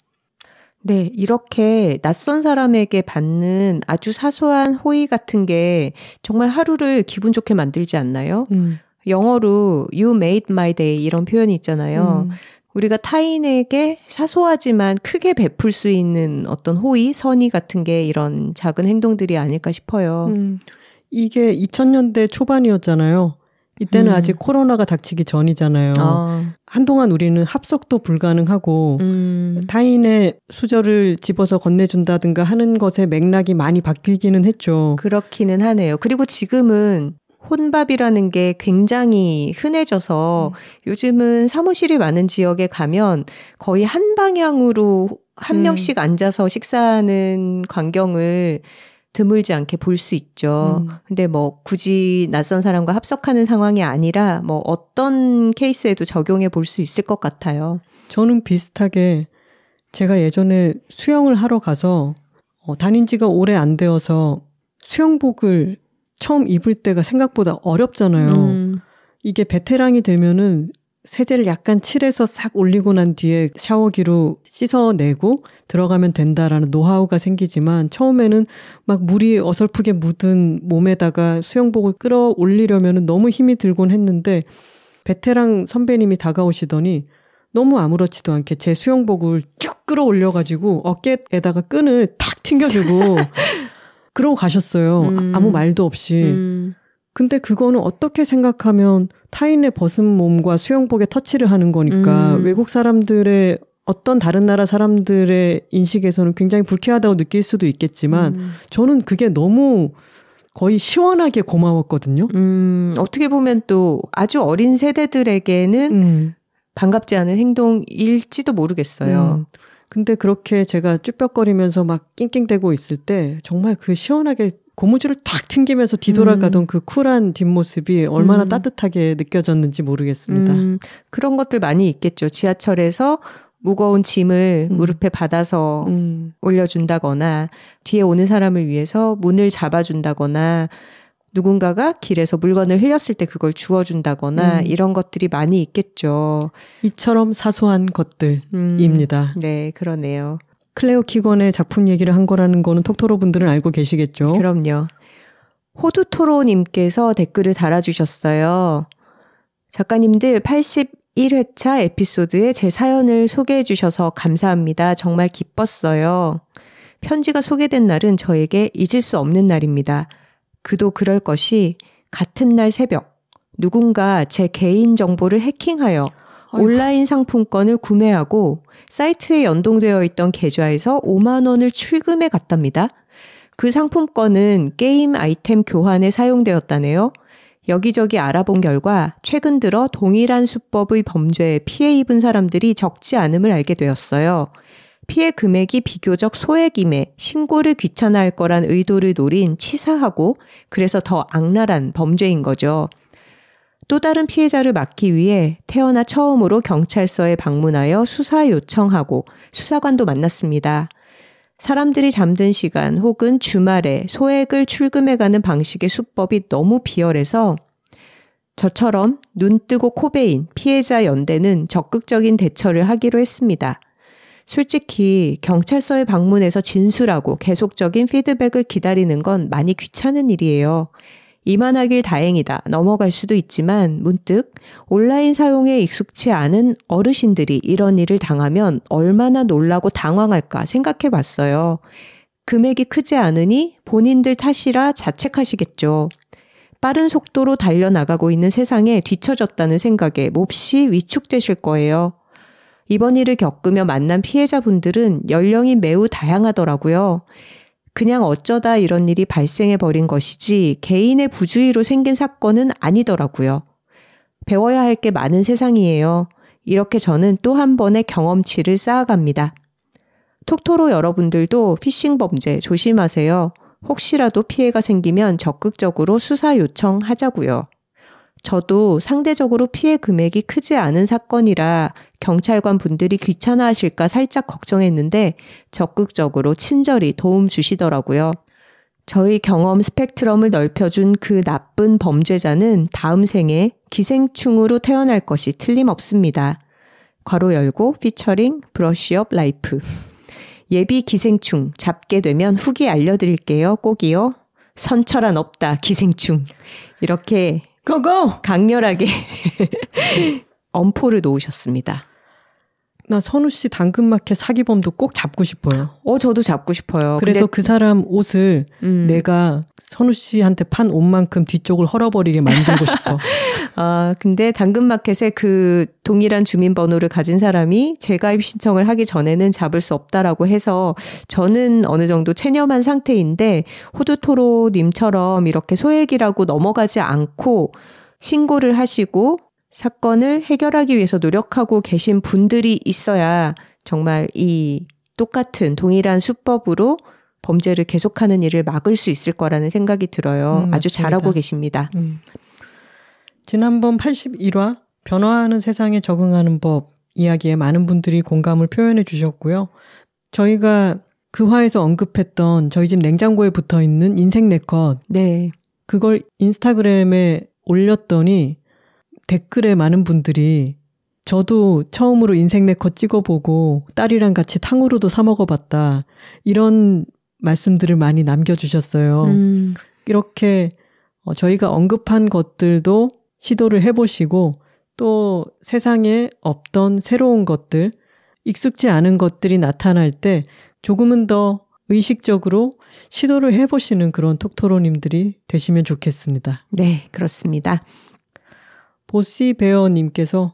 네, 이렇게 낯선 사람에게 받는 아주 사소한 호의 같은 게 정말 하루를 기분 좋게 만들지 않나요? 영어로 you made my day 이런 표현이 있잖아요. 우리가 타인에게 사소하지만 크게 베풀 수 있는 어떤 호의, 선의 같은 게 이런 작은 행동들이 아닐까 싶어요. 이게 2000년대 초반이었잖아요. 이때는 아직 코로나가 닥치기 전이잖아요. 한동안 우리는 합석도 불가능하고 타인의 수저를 집어서 건네준다든가 하는 것의 맥락이 많이 바뀌기는 했죠. 그렇기는 하네요. 그리고 지금은 혼밥이라는 게 굉장히 흔해져서 요즘은 사무실이 많은 지역에 가면 거의 한 방향으로 한 명씩 앉아서 식사하는 광경을 드물지 않게 볼 수 있죠. 근데 뭐 굳이 낯선 사람과 합석하는 상황이 아니라 뭐 어떤 케이스에도 적용해 볼 수 있을 것 같아요. 저는 비슷하게 제가 예전에 수영을 하러 가서 다닌 지가 오래 안 되어서 수영복을 처음 입을 때가 생각보다 어렵잖아요. 이게 베테랑이 되면은 세제를 약간 칠해서 싹 올리고 난 뒤에 샤워기로 씻어내고 들어가면 된다라는 노하우가 생기지만 처음에는 막 물이 어설프게 묻은 몸에다가 수영복을 끌어올리려면 너무 힘이 들곤 했는데 베테랑 선배님이 다가오시더니 너무 아무렇지도 않게 제 수영복을 쭉 끌어올려가지고 어깨에다가 끈을 탁 튕겨주고 그러고 가셨어요. 아무 말도 없이. 근데 그거는 어떻게 생각하면 타인의 벗은 몸과 수영복에 터치를 하는 거니까 외국 사람들의 어떤 다른 나라 사람들의 인식에서는 굉장히 불쾌하다고 느낄 수도 있겠지만 저는 그게 너무 거의 시원하게 고마웠거든요. 어떻게 보면 또 아주 어린 세대들에게는 반갑지 않은 행동일지도 모르겠어요. 근데 그렇게 제가 쭈뼛거리면서 막 낑낑대고 있을 때 정말 그 시원하게 고무줄을 탁 튕기면서 뒤돌아가던 그 쿨한 뒷모습이 얼마나 따뜻하게 느껴졌는지 모르겠습니다. 그런 것들 많이 있겠죠. 지하철에서 무거운 짐을 무릎에 받아서 올려준다거나 뒤에 오는 사람을 위해서 문을 잡아준다거나 누군가가 길에서 물건을 흘렸을 때 그걸 주워준다거나 이런 것들이 많이 있겠죠. 이처럼 사소한 것들입니다. 네, 그러네요. 클레어 키건의 작품 얘기를 한 거라는 거는 톡토로 분들은 알고 계시겠죠? 그럼요. 호두토로님께서 댓글을 달아주셨어요. 작가님들 81회차 에피소드에 제 사연을 소개해 주셔서 감사합니다. 정말 기뻤어요. 편지가 소개된 날은 저에게 잊을 수 없는 날입니다. 그도 그럴 것이 같은 날 새벽 누군가 제 개인 정보를 해킹하여 온라인 상품권을 구매하고 사이트에 연동되어 있던 계좌에서 5만 원을 출금해 갔답니다. 그 상품권은 게임 아이템 교환에 사용되었다네요. 여기저기 알아본 결과 최근 들어 동일한 수법의 범죄에 피해 입은 사람들이 적지 않음을 알게 되었어요. 피해 금액이 비교적 소액임에 신고를 귀찮아할 거란 의도를 노린 치사하고 그래서 더 악랄한 범죄인 거죠. 또 다른 피해자를 막기 위해 태어나 처음으로 경찰서에 방문하여 수사 요청하고 수사관도 만났습니다. 사람들이 잠든 시간 혹은 주말에 소액을 출금해가는 방식의 수법이 너무 비열해서 저처럼 눈뜨고 코베인 피해자 연대는 적극적인 대처를 하기로 했습니다. 솔직히 경찰서에 방문해서 진술하고 계속적인 피드백을 기다리는 건 많이 귀찮은 일이에요. 이만하길 다행이다 넘어갈 수도 있지만 문득 온라인 사용에 익숙치 않은 어르신들이 이런 일을 당하면 얼마나 놀라고 당황할까 생각해 봤어요. 금액이 크지 않으니 본인들 탓이라 자책하시겠죠. 빠른 속도로 달려나가고 있는 세상에 뒤처졌다는 생각에 몹시 위축되실 거예요. 이번 일을 겪으며 만난 피해자분들은 연령이 매우 다양하더라고요. 그냥 어쩌다 이런 일이 발생해버린 것이지 개인의 부주의로 생긴 사건은 아니더라고요. 배워야 할 게 많은 세상이에요. 이렇게 저는 또 한 번의 경험치를 쌓아갑니다. 톡토로 여러분들도 피싱 범죄 조심하세요. 혹시라도 피해가 생기면 적극적으로 수사 요청하자고요. 저도 상대적으로 피해 금액이 크지 않은 사건이라 경찰관 분들이 귀찮아하실까 살짝 걱정했는데 적극적으로 친절히 도움 주시더라고요. 저희 경험 스펙트럼을 넓혀준 그 나쁜 범죄자는 다음 생에 기생충으로 태어날 것이 틀림없습니다. 괄호 열고 피처링 브러쉬업 라이프 예비 기생충 잡게 되면 후기 알려드릴게요. 꼭이요. 선처란 없다 기생충 이렇게 고고! 강렬하게 엄포를 놓으셨습니다. 나 선우 씨 당근마켓 사기범도 꼭 잡고 싶어요. 저도 잡고 싶어요. 그래서 그 사람 옷을 내가 선우 씨한테 판 옷만큼 뒤쪽을 헐어버리게 만들고 싶어. 아, 근데 당근마켓에 그 동일한 주민번호를 가진 사람이 재가입 신청을 하기 전에는 잡을 수 없다라고 해서 저는 어느 정도 체념한 상태인데 호두토로님처럼 이렇게 소액이라고 넘어가지 않고 신고를 하시고 사건을 해결하기 위해서 노력하고 계신 분들이 있어야 정말 이 똑같은 동일한 수법으로 범죄를 계속하는 일을 막을 수 있을 거라는 생각이 들어요. 아주 맞습니다. 잘하고 계십니다. 지난번 81화 변화하는 세상에 적응하는 법 이야기에 많은 분들이 공감을 표현해 주셨고요. 저희가 그 화에서 언급했던 저희 집 냉장고에 붙어있는 인생 내 것, 네. 그걸 인스타그램에 올렸더니 댓글에 많은 분들이 저도 처음으로 인생 내 것 찍어보고 딸이랑 같이 탕후루도 사 먹어봤다. 이런 말씀들을 많이 남겨주셨어요. 이렇게 저희가 언급한 것들도 시도를 해보시고 또 세상에 없던 새로운 것들, 익숙지 않은 것들이 나타날 때 조금은 더 의식적으로 시도를 해보시는 그런 톡토로님들이 되시면 좋겠습니다. 네, 그렇습니다. 보시베어님께서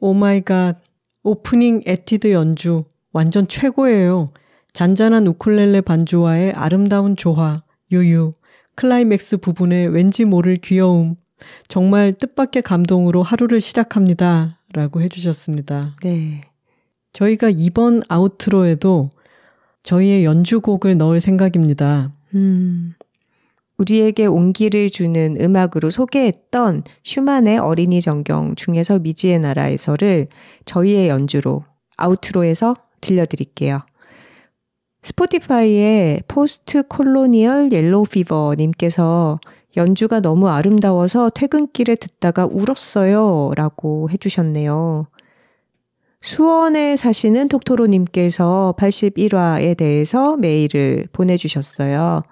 오마이갓 오프닝 에뛰드 연주 완전 최고예요. 잔잔한 우쿨렐레 반주와의 아름다운 조화, 유유, 클라이맥스 부분에 왠지 모를 귀여움, 정말 뜻밖의 감동으로 하루를 시작합니다. 라고 해주셨습니다. 네. 저희가 이번 아우트로에도 저희의 연주곡을 넣을 생각입니다. 우리에게 온기를 주는 음악으로 소개했던 슈만의 어린이 정경 중에서 미지의 나라에서를 저희의 연주로 아우트로에서 들려드릴게요. 스포티파이의 포스트 콜로니얼 옐로우 피버 님께서 연주가 너무 아름다워서 퇴근길에 듣다가 울었어요 라고 해주셨네요. 수원에 사시는 톡토로 님께서 81화에 대해서 메일을 보내주셨어요.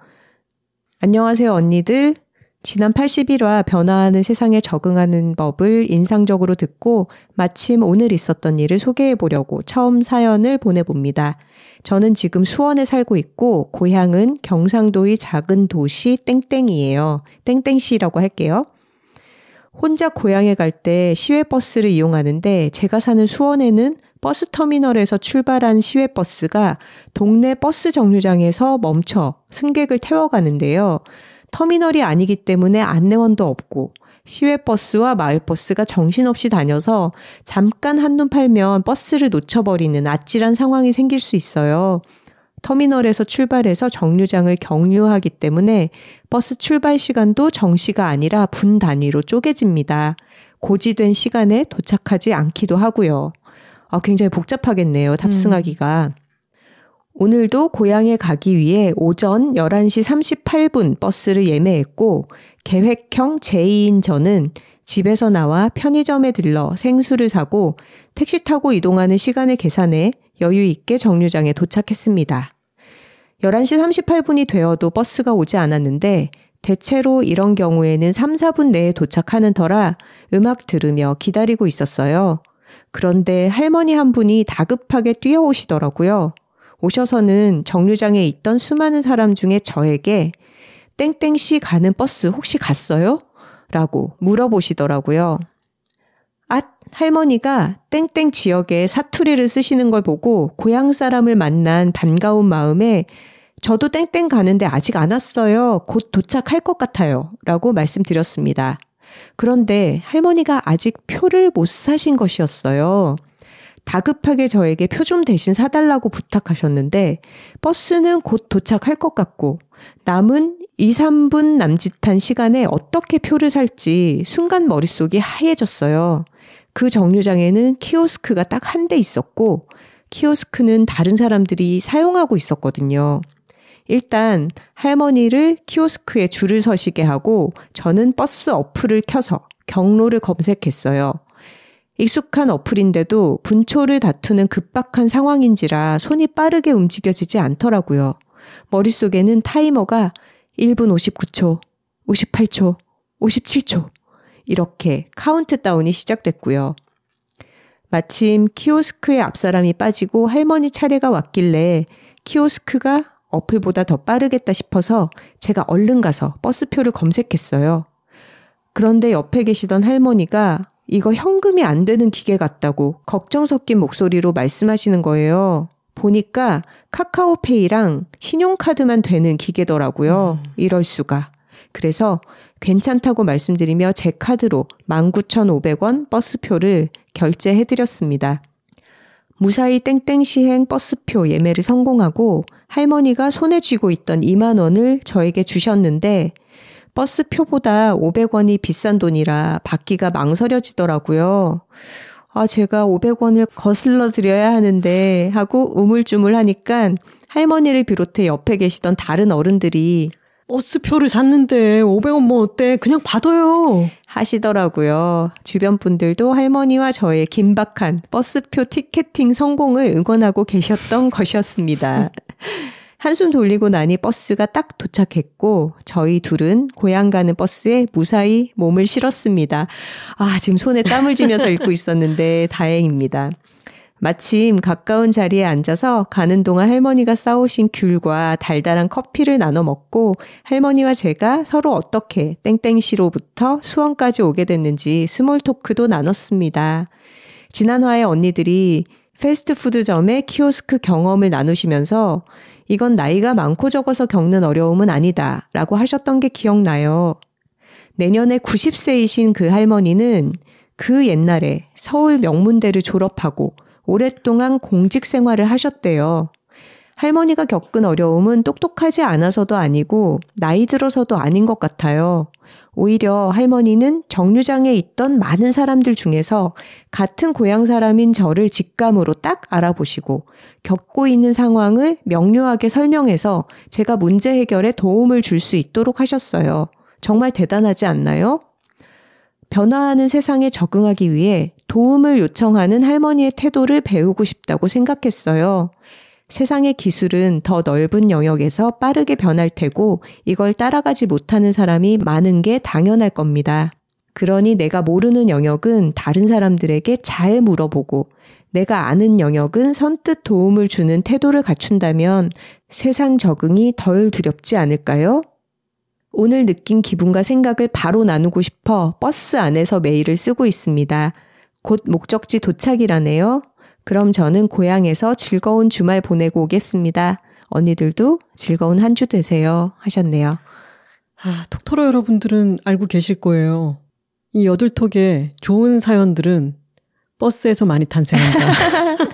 안녕하세요 언니들. 지난 81화 변화하는 세상에 적응하는 법을 인상적으로 듣고 마침 오늘 있었던 일을 소개해보려고 처음 사연을 보내봅니다. 저는 지금 수원에 살고 있고 고향은 경상도의 작은 도시 땡땡이에요. 땡땡시라고 할게요. 혼자 고향에 갈 때 시외버스를 이용하는데 제가 사는 수원에는 버스터미널에서 출발한 시외버스가 동네 버스 정류장에서 멈춰 승객을 태워가는데요. 터미널이 아니기 때문에 안내원도 없고 시외버스와 마을버스가 정신없이 다녀서 잠깐 한눈 팔면 버스를 놓쳐버리는 아찔한 상황이 생길 수 있어요. 터미널에서 출발해서 정류장을 경유하기 때문에 버스 출발 시간도 정시가 아니라 분 단위로 쪼개집니다. 고지된 시간에 도착하지 않기도 하고요. 굉장히 복잡하겠네요. 탑승하기가. 오늘도 고향에 가기 위해 오전 11시 38분 버스를 예매했고 계획형 J인 저는 집에서 나와 편의점에 들러 생수를 사고 택시 타고 이동하는 시간을 계산해 여유 있게 정류장에 도착했습니다. 11시 38분이 되어도 버스가 오지 않았는데 대체로 이런 경우에는 3, 4분 내에 도착하는 터라 음악 들으며 기다리고 있었어요. 그런데 할머니 한 분이 다급하게 뛰어오시더라고요. 오셔서는 정류장에 있던 수많은 사람 중에 저에게 땡땡시 가는 버스 혹시 갔어요? 라고 물어보시더라고요. 앗, 할머니가 땡땡 지역에 사투리를 쓰시는 걸 보고 고향 사람을 만난 반가운 마음에 저도 땡땡 가는데 아직 안 왔어요. 곧 도착할 것 같아요. 라고 말씀드렸습니다. 그런데 할머니가 아직 표를 못 사신 것이었어요. 다급하게 저에게 표 좀 대신 사달라고 부탁하셨는데 버스는 곧 도착할 것 같고 남은 2, 3분 남짓한 시간에 어떻게 표를 살지 순간 머릿속이 하얘졌어요. 그 정류장에는 키오스크가 딱 한 대 있었고 키오스크는 다른 사람들이 사용하고 있었거든요. 일단 할머니를 키오스크에 줄을 서시게 하고 저는 버스 어플을 켜서 경로를 검색했어요. 익숙한 어플인데도 분초를 다투는 급박한 상황인지라 손이 빠르게 움직여지지 않더라고요. 머릿속에는 타이머가 1분 59초, 58초, 57초 이렇게 카운트다운이 시작됐고요. 마침 키오스크의 앞사람이 빠지고 할머니 차례가 왔길래 키오스크가 어플보다 더 빠르겠다 싶어서 제가 얼른 가서 버스표를 검색했어요. 그런데 옆에 계시던 할머니가 이거 현금이 안 되는 기계 같다고 걱정 섞인 목소리로 말씀하시는 거예요. 보니까 카카오페이랑 신용카드만 되는 기계더라고요. 이럴 수가. 그래서 괜찮다고 말씀드리며 제 카드로 19,500원 버스표를 결제해드렸습니다. 무사히 땡땡시행 버스표 예매를 성공하고 할머니가 손에 쥐고 있던 2만 원을 저에게 주셨는데 버스표보다 500원이 비싼 돈이라 받기가 망설여지더라고요. 아, 제가 500원을 거슬러 드려야 하는데 하고 우물쭈물하니까 할머니를 비롯해 옆에 계시던 다른 어른들이 버스표를 샀는데 500원 뭐 어때? 그냥 받아요. 하시더라고요. 주변 분들도 할머니와 저의 긴박한 버스표 티켓팅 성공을 응원하고 계셨던 것이었습니다. 한숨 돌리고 나니 버스가 딱 도착했고 저희 둘은 고향 가는 버스에 무사히 몸을 실었습니다. 아, 지금 손에 땀을 쥐면서 읽고 있었는데 다행입니다. 마침 가까운 자리에 앉아서 가는 동안 할머니가 싸오신 귤과 달달한 커피를 나눠 먹고 할머니와 제가 서로 어떻게 땡땡시로부터 수원까지 오게 됐는지 스몰 토크도 나눴습니다. 지난화에 언니들이 패스트푸드점의 키오스크 경험을 나누시면서 이건 나이가 많고 적어서 겪는 어려움은 아니다 라고 하셨던 게 기억나요. 내년에 90세이신 그 할머니는 그 옛날에 서울 명문대를 졸업하고 오랫동안 공직 생활을 하셨대요. 할머니가 겪은 어려움은 똑똑하지 않아서도 아니고 나이 들어서도 아닌 것 같아요. 오히려 할머니는 정류장에 있던 많은 사람들 중에서 같은 고향 사람인 저를 직감으로 딱 알아보시고 겪고 있는 상황을 명료하게 설명해서 제가 문제 해결에 도움을 줄 수 있도록 하셨어요. 정말 대단하지 않나요? 변화하는 세상에 적응하기 위해 도움을 요청하는 할머니의 태도를 배우고 싶다고 생각했어요. 세상의 기술은 더 넓은 영역에서 빠르게 변할 테고 이걸 따라가지 못하는 사람이 많은 게 당연할 겁니다. 그러니 내가 모르는 영역은 다른 사람들에게 잘 물어보고 내가 아는 영역은 선뜻 도움을 주는 태도를 갖춘다면 세상 적응이 덜 두렵지 않을까요? 오늘 느낀 기분과 생각을 바로 나누고 싶어 버스 안에서 메일을 쓰고 있습니다. 곧 목적지 도착이라네요. 그럼 저는 고향에서 즐거운 주말 보내고 오겠습니다. 언니들도 즐거운 한 주 되세요 하셨네요. 아, 톡토로 여러분들은 알고 계실 거예요. 이 여둘톡의 좋은 사연들은 버스에서 많이 탄생한다.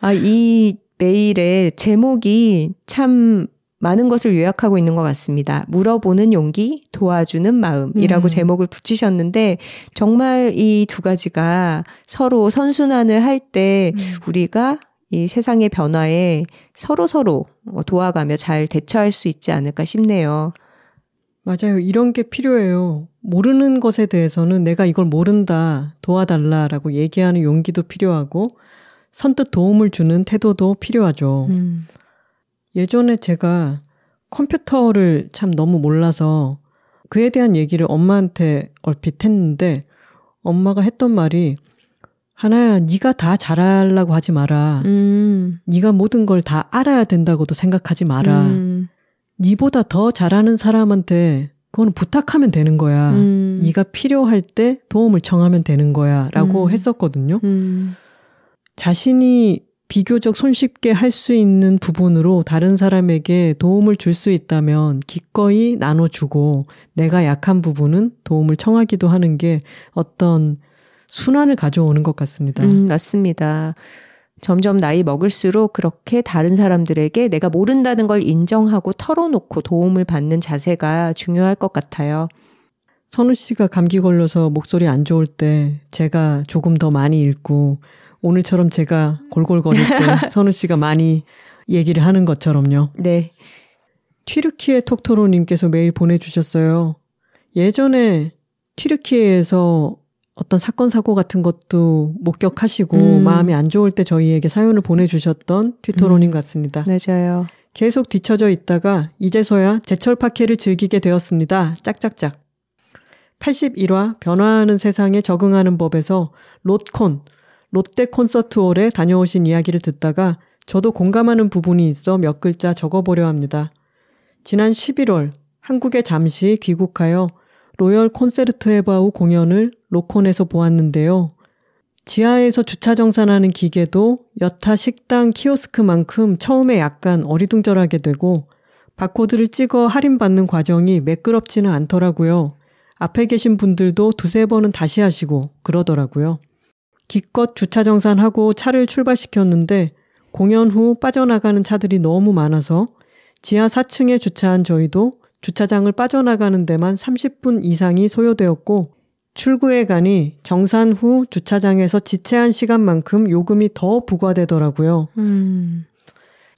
아, 이 메일의 제목이 참 많은 것을 요약하고 있는 것 같습니다. 물어보는 용기, 도와주는 마음이라고 제목을 붙이셨는데 정말 이 두 가지가 서로 선순환을 할 때 우리가 이 세상의 변화에 서로서로 도와가며 잘 대처할 수 있지 않을까 싶네요. 맞아요. 이런 게 필요해요. 모르는 것에 대해서는 내가 이걸 모른다, 도와달라라고 얘기하는 용기도 필요하고 선뜻 도움을 주는 태도도 필요하죠. 예전에 제가 컴퓨터를 참 너무 몰라서 그에 대한 얘기를 엄마한테 얼핏 했는데 엄마가 했던 말이 하나야, 네가 다 잘하려고 하지 마라. 네가 모든 걸 다 알아야 된다고도 생각하지 마라. 네보다 더 잘하는 사람한테 그건 부탁하면 되는 거야. 네가 필요할 때 도움을 청하면 되는 거야 라고 했었거든요. 자신이 비교적 손쉽게 할 수 있는 부분으로 다른 사람에게 도움을 줄 수 있다면 기꺼이 나눠주고 내가 약한 부분은 도움을 청하기도 하는 게 어떤 순환을 가져오는 것 같습니다. 맞습니다. 점점 나이 먹을수록 그렇게 다른 사람들에게 내가 모른다는 걸 인정하고 털어놓고 도움을 받는 자세가 중요할 것 같아요. 선우 씨가 감기 걸려서 목소리 안 좋을 때 제가 조금 더 많이 읽고 오늘처럼 제가 골골거릴 때 선우 씨가 많이 얘기를 하는 것처럼요. 네. 튀르키예 톡토로님께서 메일 보내주셨어요. 예전에 튀르키예에서 어떤 사건 사고 같은 것도 목격하시고 마음이 안 좋을 때 저희에게 사연을 보내주셨던 튀토로님 같습니다. 맞아요. 계속 뒤처져 있다가 이제서야 제철 파케를 즐기게 되었습니다. 짝짝짝. 81화 변화하는 세상에 적응하는 법에서 롯콘 롯데 콘서트홀에 다녀오신 이야기를 듣다가 저도 공감하는 부분이 있어 몇 글자 적어보려 합니다. 지난 11월 한국에 잠시 귀국하여 로열 콘세르트헤바우 공연을 로콘에서 보았는데요. 지하에서 주차 정산하는 기계도 여타 식당 키오스크만큼 처음에 약간 어리둥절하게 되고 바코드를 찍어 할인받는 과정이 매끄럽지는 않더라고요. 앞에 계신 분들도 두세 번은 다시 하시고 그러더라고요. 기껏 주차 정산하고 차를 출발시켰는데 공연 후 빠져나가는 차들이 너무 많아서 지하 4층에 주차한 저희도 주차장을 빠져나가는 데만 30분 이상이 소요되었고 출구에 가니 정산 후 주차장에서 지체한 시간만큼 요금이 더 부과되더라고요.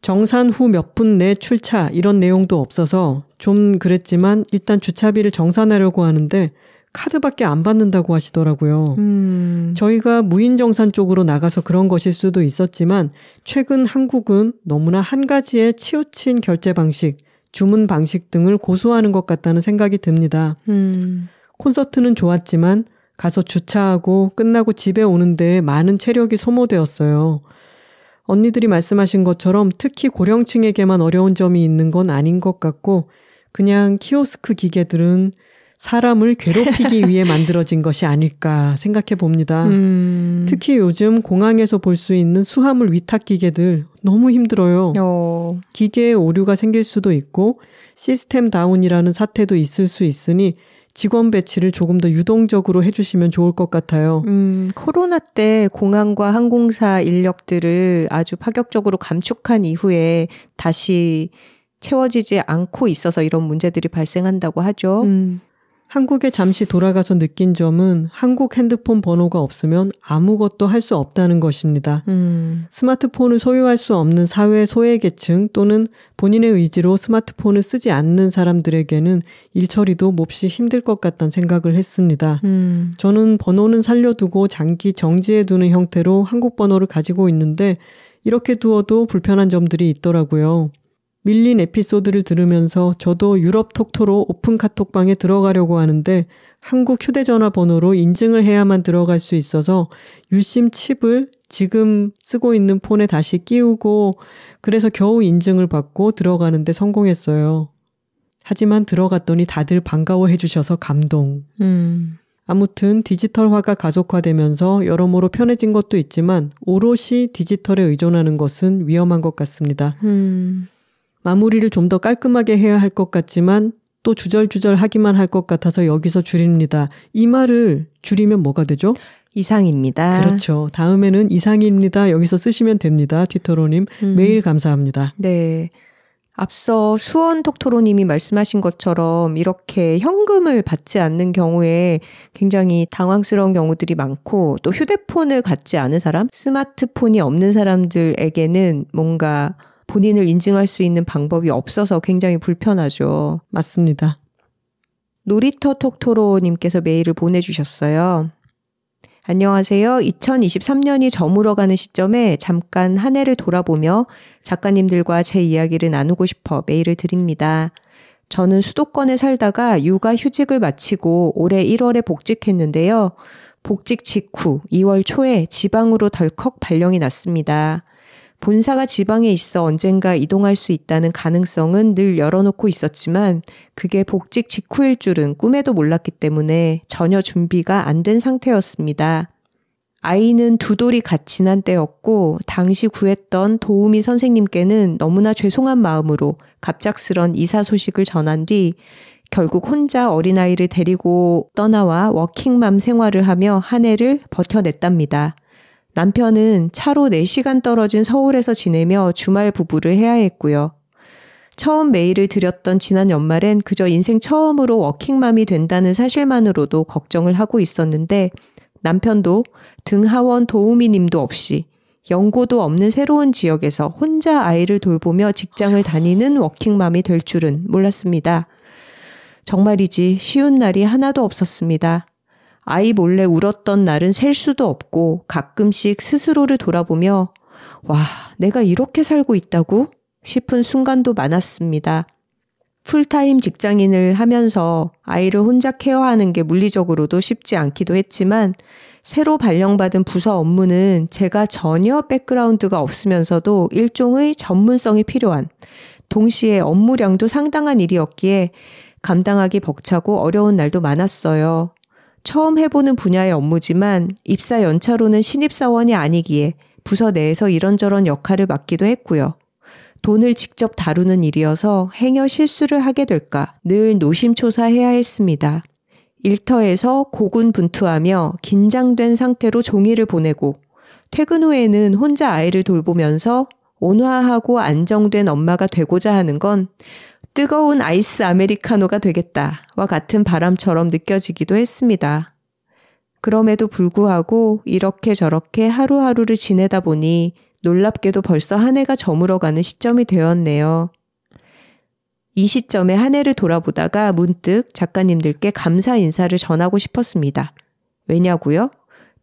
정산 후 몇 분 내 출차 이런 내용도 없어서 좀 그랬지만 일단 주차비를 정산하려고 하는데 카드밖에 안 받는다고 하시더라고요. 저희가 무인정산 쪽으로 나가서 그런 것일 수도 있었지만 최근 한국은 너무나 한 가지에 치우친 결제 방식, 주문 방식 등을 고수하는 것 같다는 생각이 듭니다. 콘서트는 좋았지만 가서 주차하고 끝나고 집에 오는 데에 많은 체력이 소모되었어요. 언니들이 말씀하신 것처럼 특히 고령층에게만 어려운 점이 있는 건 아닌 것 같고 그냥 키오스크 기계들은 사람을 괴롭히기 위해 만들어진 것이 아닐까 생각해 봅니다. 특히 요즘 공항에서 볼 수 있는 수화물 위탁 기계들 너무 힘들어요. 기계에 오류가 생길 수도 있고 시스템 다운이라는 사태도 있을 수 있으니 직원 배치를 조금 더 유동적으로 해주시면 좋을 것 같아요. 코로나 때 공항과 항공사 인력들을 아주 파격적으로 감축한 이후에 다시 채워지지 않고 있어서 이런 문제들이 발생한다고 하죠. 한국에 잠시 돌아가서 느낀 점은 한국 핸드폰 번호가 없으면 아무것도 할 수 없다는 것입니다. 스마트폰을 소유할 수 없는 사회 소외계층 또는 본인의 의지로 스마트폰을 쓰지 않는 사람들에게는 일처리도 몹시 힘들 것 같다는 생각을 했습니다. 저는 번호는 살려두고 장기 정지해두는 형태로 한국 번호를 가지고 있는데 이렇게 두어도 불편한 점들이 있더라고요. 밀린 에피소드를 들으면서 저도 유럽 톡토로 오픈 카톡방에 들어가려고 하는데 한국 휴대전화 번호로 인증을 해야만 들어갈 수 있어서 유심 칩을 지금 쓰고 있는 폰에 다시 끼우고 그래서 겨우 인증을 받고 들어가는데 성공했어요. 하지만 들어갔더니 다들 반가워해 주셔서 감동. 아무튼 디지털화가 가속화되면서 여러모로 편해진 것도 있지만 오롯이 디지털에 의존하는 것은 위험한 것 같습니다. 마무리를 좀 더 깔끔하게 해야 할 것 같지만 또 주절주절 하기만 할 것 같아서 여기서 줄입니다. 이 말을 줄이면 뭐가 되죠? 이상입니다. 그렇죠. 다음에는 이상입니다. 여기서 쓰시면 됩니다. 티토로님 매일 감사합니다. 네. 앞서 수원 톡토로님이 말씀하신 것처럼 이렇게 현금을 받지 않는 경우에 굉장히 당황스러운 경우들이 많고 또 휴대폰을 갖지 않은 사람, 스마트폰이 없는 사람들에게는 뭔가 본인을 인증할 수 있는 방법이 없어서 굉장히 불편하죠. 맞습니다. 놀이터 톡토로님께서 메일을 보내주셨어요. 안녕하세요. 2023년이 저물어가는 시점에 잠깐 한 해를 돌아보며 작가님들과 제 이야기를 나누고 싶어 메일을 드립니다. 저는 수도권에 살다가 육아 휴직을 마치고 올해 1월에 복직했는데요. 복직 직후 2월 초에 지방으로 덜컥 발령이 났습니다. 본사가 지방에 있어 언젠가 이동할 수 있다는 가능성은 늘 열어놓고 있었지만 그게 복직 직후일 줄은 꿈에도 몰랐기 때문에 전혀 준비가 안 된 상태였습니다. 아이는 두 돌이 갓 지난 때였고 당시 구했던 도우미 선생님께는 너무나 죄송한 마음으로 갑작스런 이사 소식을 전한 뒤 결국 혼자 어린아이를 데리고 떠나와 워킹맘 생활을 하며 한 해를 버텨냈답니다. 남편은 차로 4시간 떨어진 서울에서 지내며 주말 부부를 해야 했고요. 처음 메일을 드렸던 지난 연말엔 그저 인생 처음으로 워킹맘이 된다는 사실만으로도 걱정을 하고 있었는데 남편도 등하원 도우미님도 없이 연고도 없는 새로운 지역에서 혼자 아이를 돌보며 직장을 다니는 워킹맘이 될 줄은 몰랐습니다. 정말이지 쉬운 날이 하나도 없었습니다. 아이 몰래 울었던 날은 셀 수도 없고 가끔씩 스스로를 돌아보며 와, 내가 이렇게 살고 있다고? 싶은 순간도 많았습니다. 풀타임 직장인을 하면서 아이를 혼자 케어하는 게 물리적으로도 쉽지 않기도 했지만 새로 발령받은 부서 업무는 제가 전혀 백그라운드가 없으면서도 일종의 전문성이 필요한, 동시에 업무량도 상당한 일이었기에 감당하기 벅차고 어려운 날도 많았어요. 처음 해보는 분야의 업무지만 입사 연차로는 신입사원이 아니기에 부서 내에서 이런저런 역할을 맡기도 했고요. 돈을 직접 다루는 일이어서 행여 실수를 하게 될까 늘 노심초사해야 했습니다. 일터에서 고군분투하며 긴장된 상태로 종일을 보내고 퇴근 후에는 혼자 아이를 돌보면서 온화하고 안정된 엄마가 되고자 하는 건 뜨거운 아이스 아메리카노가 되겠다와 같은 바람처럼 느껴지기도 했습니다. 그럼에도 불구하고 이렇게 저렇게 하루하루를 지내다 보니 놀랍게도 벌써 한 해가 저물어가는 시점이 되었네요. 이 시점에 한 해를 돌아보다가 문득 작가님들께 감사 인사를 전하고 싶었습니다. 왜냐고요?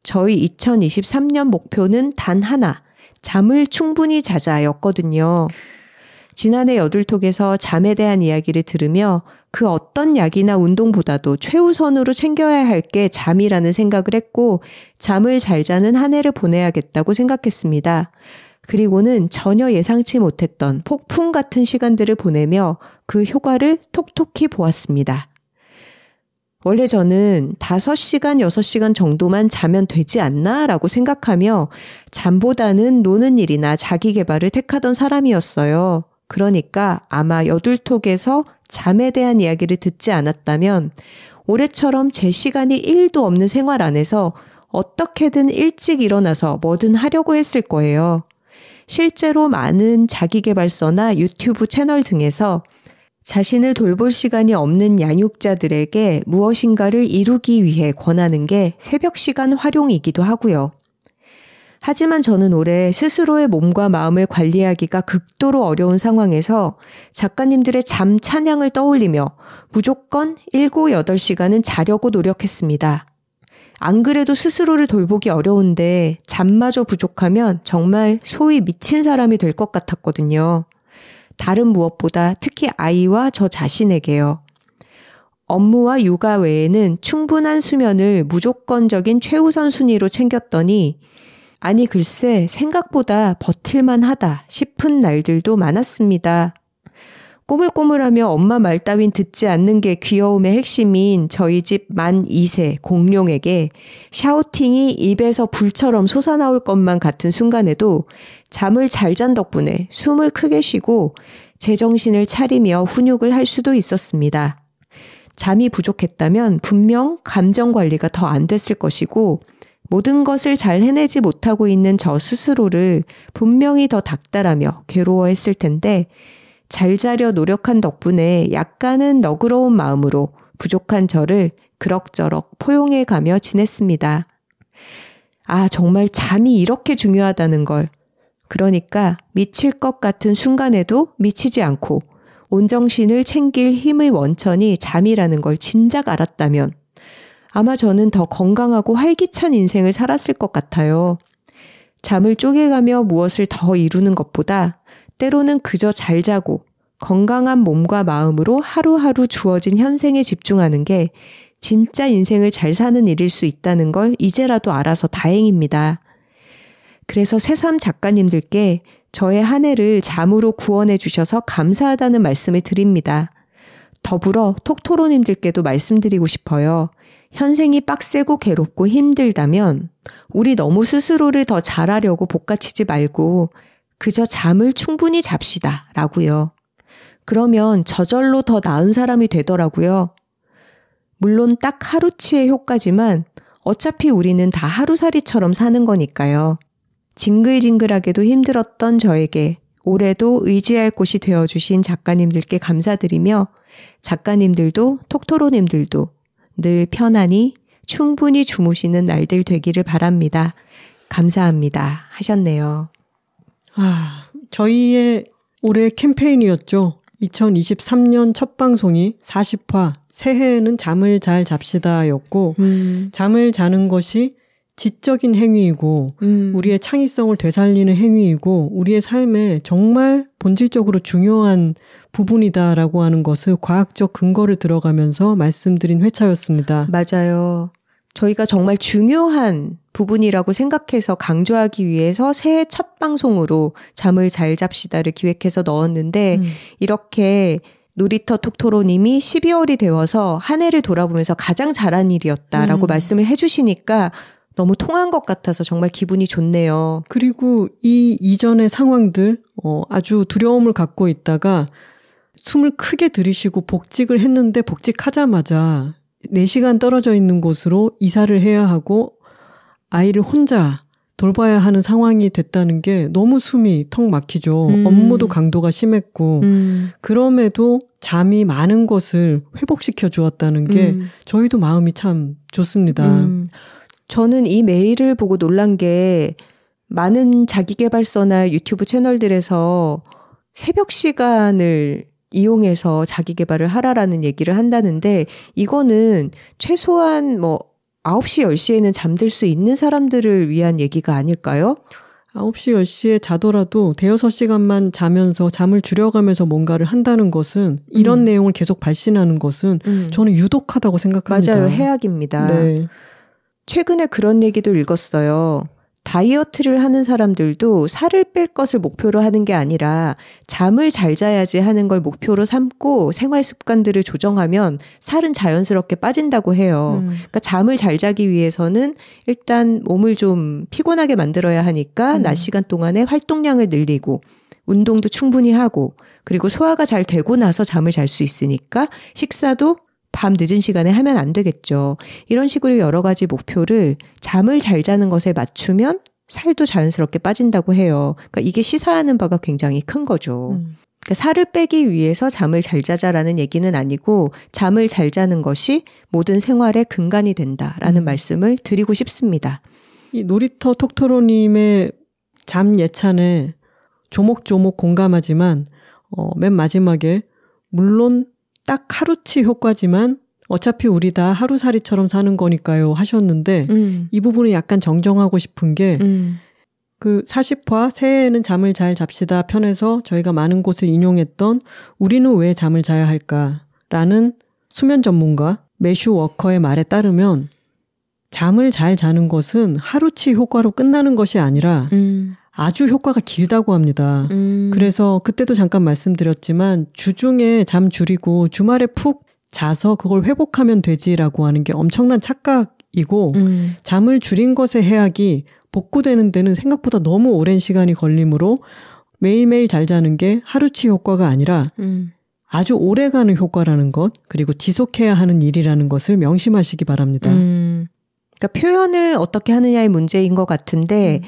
저희 2023년 목표는 단 하나, 잠을 충분히 자자였거든요. 지난해 여둘톡에서 잠에 대한 이야기를 들으며 그 어떤 약이나 운동보다도 최우선으로 챙겨야 할 게 잠이라는 생각을 했고 잠을 잘 자는 한 해를 보내야겠다고 생각했습니다. 그리고는 전혀 예상치 못했던 폭풍 같은 시간들을 보내며 그 효과를 톡톡히 보았습니다. 원래 저는 5시간, 6시간 정도만 자면 되지 않나? 라고 생각하며 잠보다는 노는 일이나 자기 개발을 택하던 사람이었어요. 그러니까 아마 여둘톡에서 잠에 대한 이야기를 듣지 않았다면 올해처럼 제 시간이 1도 없는 생활 안에서 어떻게든 일찍 일어나서 뭐든 하려고 했을 거예요. 실제로 많은 자기계발서나 유튜브 채널 등에서 자신을 돌볼 시간이 없는 양육자들에게 무엇인가를 이루기 위해 권하는 게 새벽 시간 활용이기도 하고요. 하지만 저는 올해 스스로의 몸과 마음을 관리하기가 극도로 어려운 상황에서 작가님들의 잠 찬양을 떠올리며 무조건 7, 8시간은 자려고 노력했습니다. 안 그래도 스스로를 돌보기 어려운데 잠마저 부족하면 정말 소위 미친 사람이 될 것 같았거든요. 다른 무엇보다 특히 아이와 저 자신에게요. 업무와 육아 외에는 충분한 수면을 무조건적인 최우선 순위로 챙겼더니 아니 글쎄 생각보다 버틸만하다 싶은 날들도 많았습니다. 꼬물꼬물하며 엄마 말 따윈 듣지 않는 게 귀여움의 핵심인 저희 집 만 2세 공룡에게 샤우팅이 입에서 불처럼 솟아나올 것만 같은 순간에도 잠을 잘 잔 덕분에 숨을 크게 쉬고 제정신을 차리며 훈육을 할 수도 있었습니다. 잠이 부족했다면 분명 감정 관리가 더 안 됐을 것이고 모든 것을 잘 해내지 못하고 있는 저 스스로를 분명히 더 닥달하며 괴로워했을 텐데 잘 자려 노력한 덕분에 약간은 너그러운 마음으로 부족한 저를 그럭저럭 포용해가며 지냈습니다. 아, 정말 잠이 이렇게 중요하다는 걸. 그러니까 미칠 것 같은 순간에도 미치지 않고 온정신을 챙길 힘의 원천이 잠이라는 걸 진작 알았다면 아마 저는 더 건강하고 활기찬 인생을 살았을 것 같아요. 잠을 쪼개가며 무엇을 더 이루는 것보다 때로는 그저 잘 자고 건강한 몸과 마음으로 하루하루 주어진 현생에 집중하는 게 진짜 인생을 잘 사는 일일 수 있다는 걸 이제라도 알아서 다행입니다. 그래서 새삼 작가님들께 저의 한 해를 잠으로 구원해 주셔서 감사하다는 말씀을 드립니다. 더불어 톡토로님들께도 말씀드리고 싶어요. 현생이 빡세고 괴롭고 힘들다면 우리 너무 스스로를 더 잘하려고 볶아치지 말고 그저 잠을 충분히 잡시다 라고요. 그러면 저절로 더 나은 사람이 되더라고요. 물론 딱 하루치의 효과지만 어차피 우리는 다 하루살이처럼 사는 거니까요. 징글징글하게도 힘들었던 저에게 올해도 의지할 곳이 되어주신 작가님들께 감사드리며 작가님들도 톡토로님들도 늘 편안히 충분히 주무시는 날들 되기를 바랍니다. 감사합니다. 하셨네요. 아, 저희의 올해 캠페인이었죠. 2023년 첫 방송이 40화 새해에는 잠을 잘 잡시다였고 잠을 자는 것이 지적인 행위이고 우리의 창의성을 되살리는 행위이고 우리의 삶에 정말 본질적으로 중요한 부분이다라고 하는 것을 과학적 근거를 들어가면서 말씀드린 회차였습니다. 맞아요. 저희가 정말 중요한 부분이라고 생각해서 강조하기 위해서 새해 첫 방송으로 잠을 잘 잡시다를 기획해서 넣었는데 이렇게 놀이터 톡토로님이 12월이 되어서 한 해를 돌아보면서 가장 잘한 일이었다라고 말씀을 해주시니까 너무 통한 것 같아서 정말 기분이 좋네요. 그리고 이 이전의 상황들 아주 두려움을 갖고 있다가 숨을 크게 들이쉬고 복직을 했는데 복직하자마자 4시간 떨어져 있는 곳으로 이사를 해야 하고 아이를 혼자 돌봐야 하는 상황이 됐다는 게 너무 숨이 턱 막히죠. 업무도 강도가 심했고 그럼에도 잠이 많은 것을 회복시켜 주었다는 게 저희도 마음이 참 좋습니다. 저는 이 메일을 보고 놀란 게 많은 자기계발서나 유튜브 채널들에서 새벽 시간을 이용해서 자기계발을 하라라는 얘기를 한다는데 이거는 최소한 9시, 10시에는 잠들 수 있는 사람들을 위한 얘기가 아닐까요? 9시, 10시에 자더라도 대여섯 시간만 자면서 잠을 줄여가면서 뭔가를 한다는 것은 이런 내용을 계속 발신하는 것은 저는 유독하다고 생각합니다. 맞아요. 해악입니다. 네. 최근에 그런 얘기도 읽었어요. 다이어트를 하는 사람들도 살을 뺄 것을 목표로 하는 게 아니라 잠을 잘 자야지 하는 걸 목표로 삼고 생활 습관들을 조정하면 살은 자연스럽게 빠진다고 해요. 그러니까 잠을 잘 자기 위해서는 일단 몸을 좀 피곤하게 만들어야 하니까 낮 시간 동안에 활동량을 늘리고 운동도 충분히 하고 그리고 소화가 잘 되고 나서 잠을 잘 수 있으니까 식사도 밤 늦은 시간에 하면 안 되겠죠. 이런 식으로 여러 가지 목표를 잠을 잘 자는 것에 맞추면 살도 자연스럽게 빠진다고 해요. 그러니까 이게 시사하는 바가 굉장히 큰 거죠. 그러니까 살을 빼기 위해서 잠을 잘 자자라는 얘기는 아니고 잠을 잘 자는 것이 모든 생활의 근간이 된다라는 말씀을 드리고 싶습니다. 이 놀이터 톡토로님의 잠 예찬에 조목조목 공감하지만 맨 마지막에 물론 딱 하루치 효과지만 어차피 우리 다 하루살이처럼 사는 거니까요 하셨는데 이 부분을 약간 정정하고 싶은 게 그 40화 새해에는 잠을 잘 잡시다 편에서 저희가 많은 곳을 인용했던 우리는 왜 잠을 자야 할까라는 수면 전문가 매슈 워커의 말에 따르면 잠을 잘 자는 것은 하루치 효과로 끝나는 것이 아니라 아주 효과가 길다고 합니다. 그래서 그때도 잠깐 말씀드렸지만 주중에 잠 줄이고 주말에 푹 자서 그걸 회복하면 되지라고 하는 게 엄청난 착각이고 잠을 줄인 것의 해악이 복구되는 데는 생각보다 너무 오랜 시간이 걸리므로 매일매일 잘 자는 게 하루치 효과가 아니라 아주 오래가는 효과라는 것 그리고 지속해야 하는 일이라는 것을 명심하시기 바랍니다. 그러니까 표현을 어떻게 하느냐의 문제인 것 같은데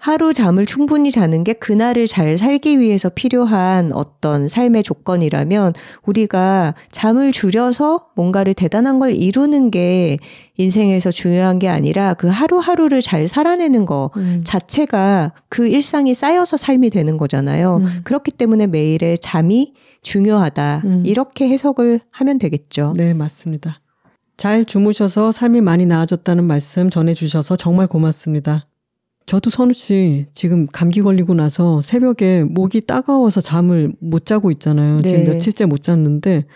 하루 잠을 충분히 자는 게 그날을 잘 살기 위해서 필요한 어떤 삶의 조건이라면 우리가 잠을 줄여서 뭔가를 대단한 걸 이루는 게 인생에서 중요한 게 아니라 그 하루하루를 잘 살아내는 거 자체가 그 일상이 쌓여서 삶이 되는 거잖아요. 그렇기 때문에 매일의 잠이 중요하다. 이렇게 해석을 하면 되겠죠. 네, 맞습니다. 잘 주무셔서 삶이 많이 나아졌다는 말씀 전해주셔서 정말 고맙습니다. 저도 선우 씨 지금 감기 걸리고 나서 새벽에 목이 따가워서 잠을 못 자고 있잖아요. 네. 지금 며칠째 못 잤는데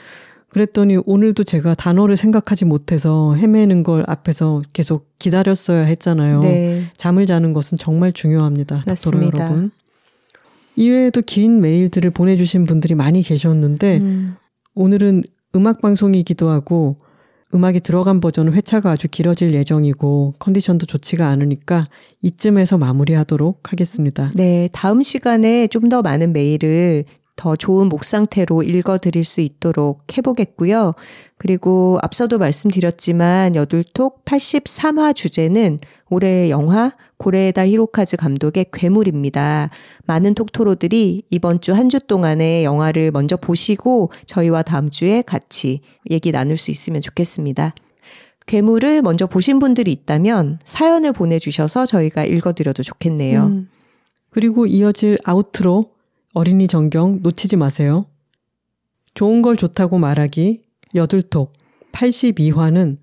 그랬더니 오늘도 제가 단어를 생각하지 못해서 헤매는 걸 앞에서 계속 기다렸어야 했잖아요. 네. 잠을 자는 것은 정말 중요합니다. 맞습니다. 닥터로 여러분. 이외에도 긴 메일들을 보내주신 분들이 많이 계셨는데 오늘은 음악방송이기도 하고 음악이 들어간 버전은 회차가 아주 길어질 예정이고 컨디션도 좋지가 않으니까 이쯤에서 마무리하도록 하겠습니다. 네, 다음 시간에 좀 더 많은 메일을 더 좋은 목 상태로 읽어드릴 수 있도록 해보겠고요. 그리고 앞서도 말씀드렸지만 여둘톡 83화 주제는 올해의 영화 고레에다 히로카즈 감독의 괴물입니다. 많은 톡토로들이 이번 주 한 주 동안의 영화를 먼저 보시고 저희와 다음 주에 같이 얘기 나눌 수 있으면 좋겠습니다. 괴물을 먼저 보신 분들이 있다면 사연을 보내주셔서 저희가 읽어드려도 좋겠네요. 그리고 이어질 아우트로 어린이 전경 놓치지 마세요. 좋은 걸 좋다고 말하기 여둘톡 82화는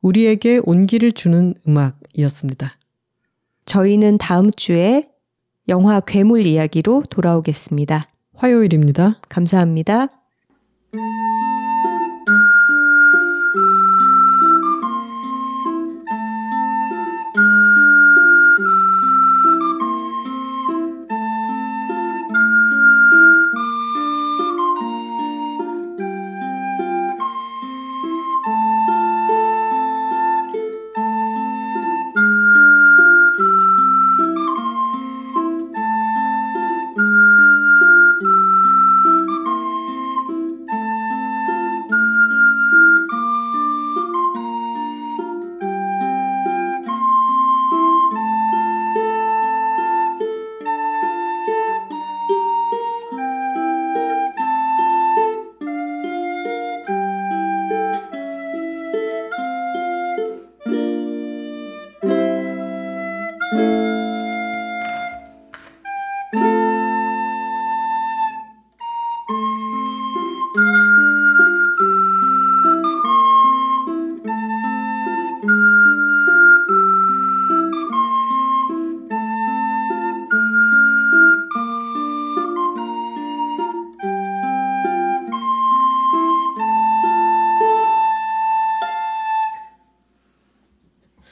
우리에게 온기를 주는 음악이었습니다. 저희는 다음 주에 영화 괴물 이야기로 돌아오겠습니다. 화요일입니다. 감사합니다.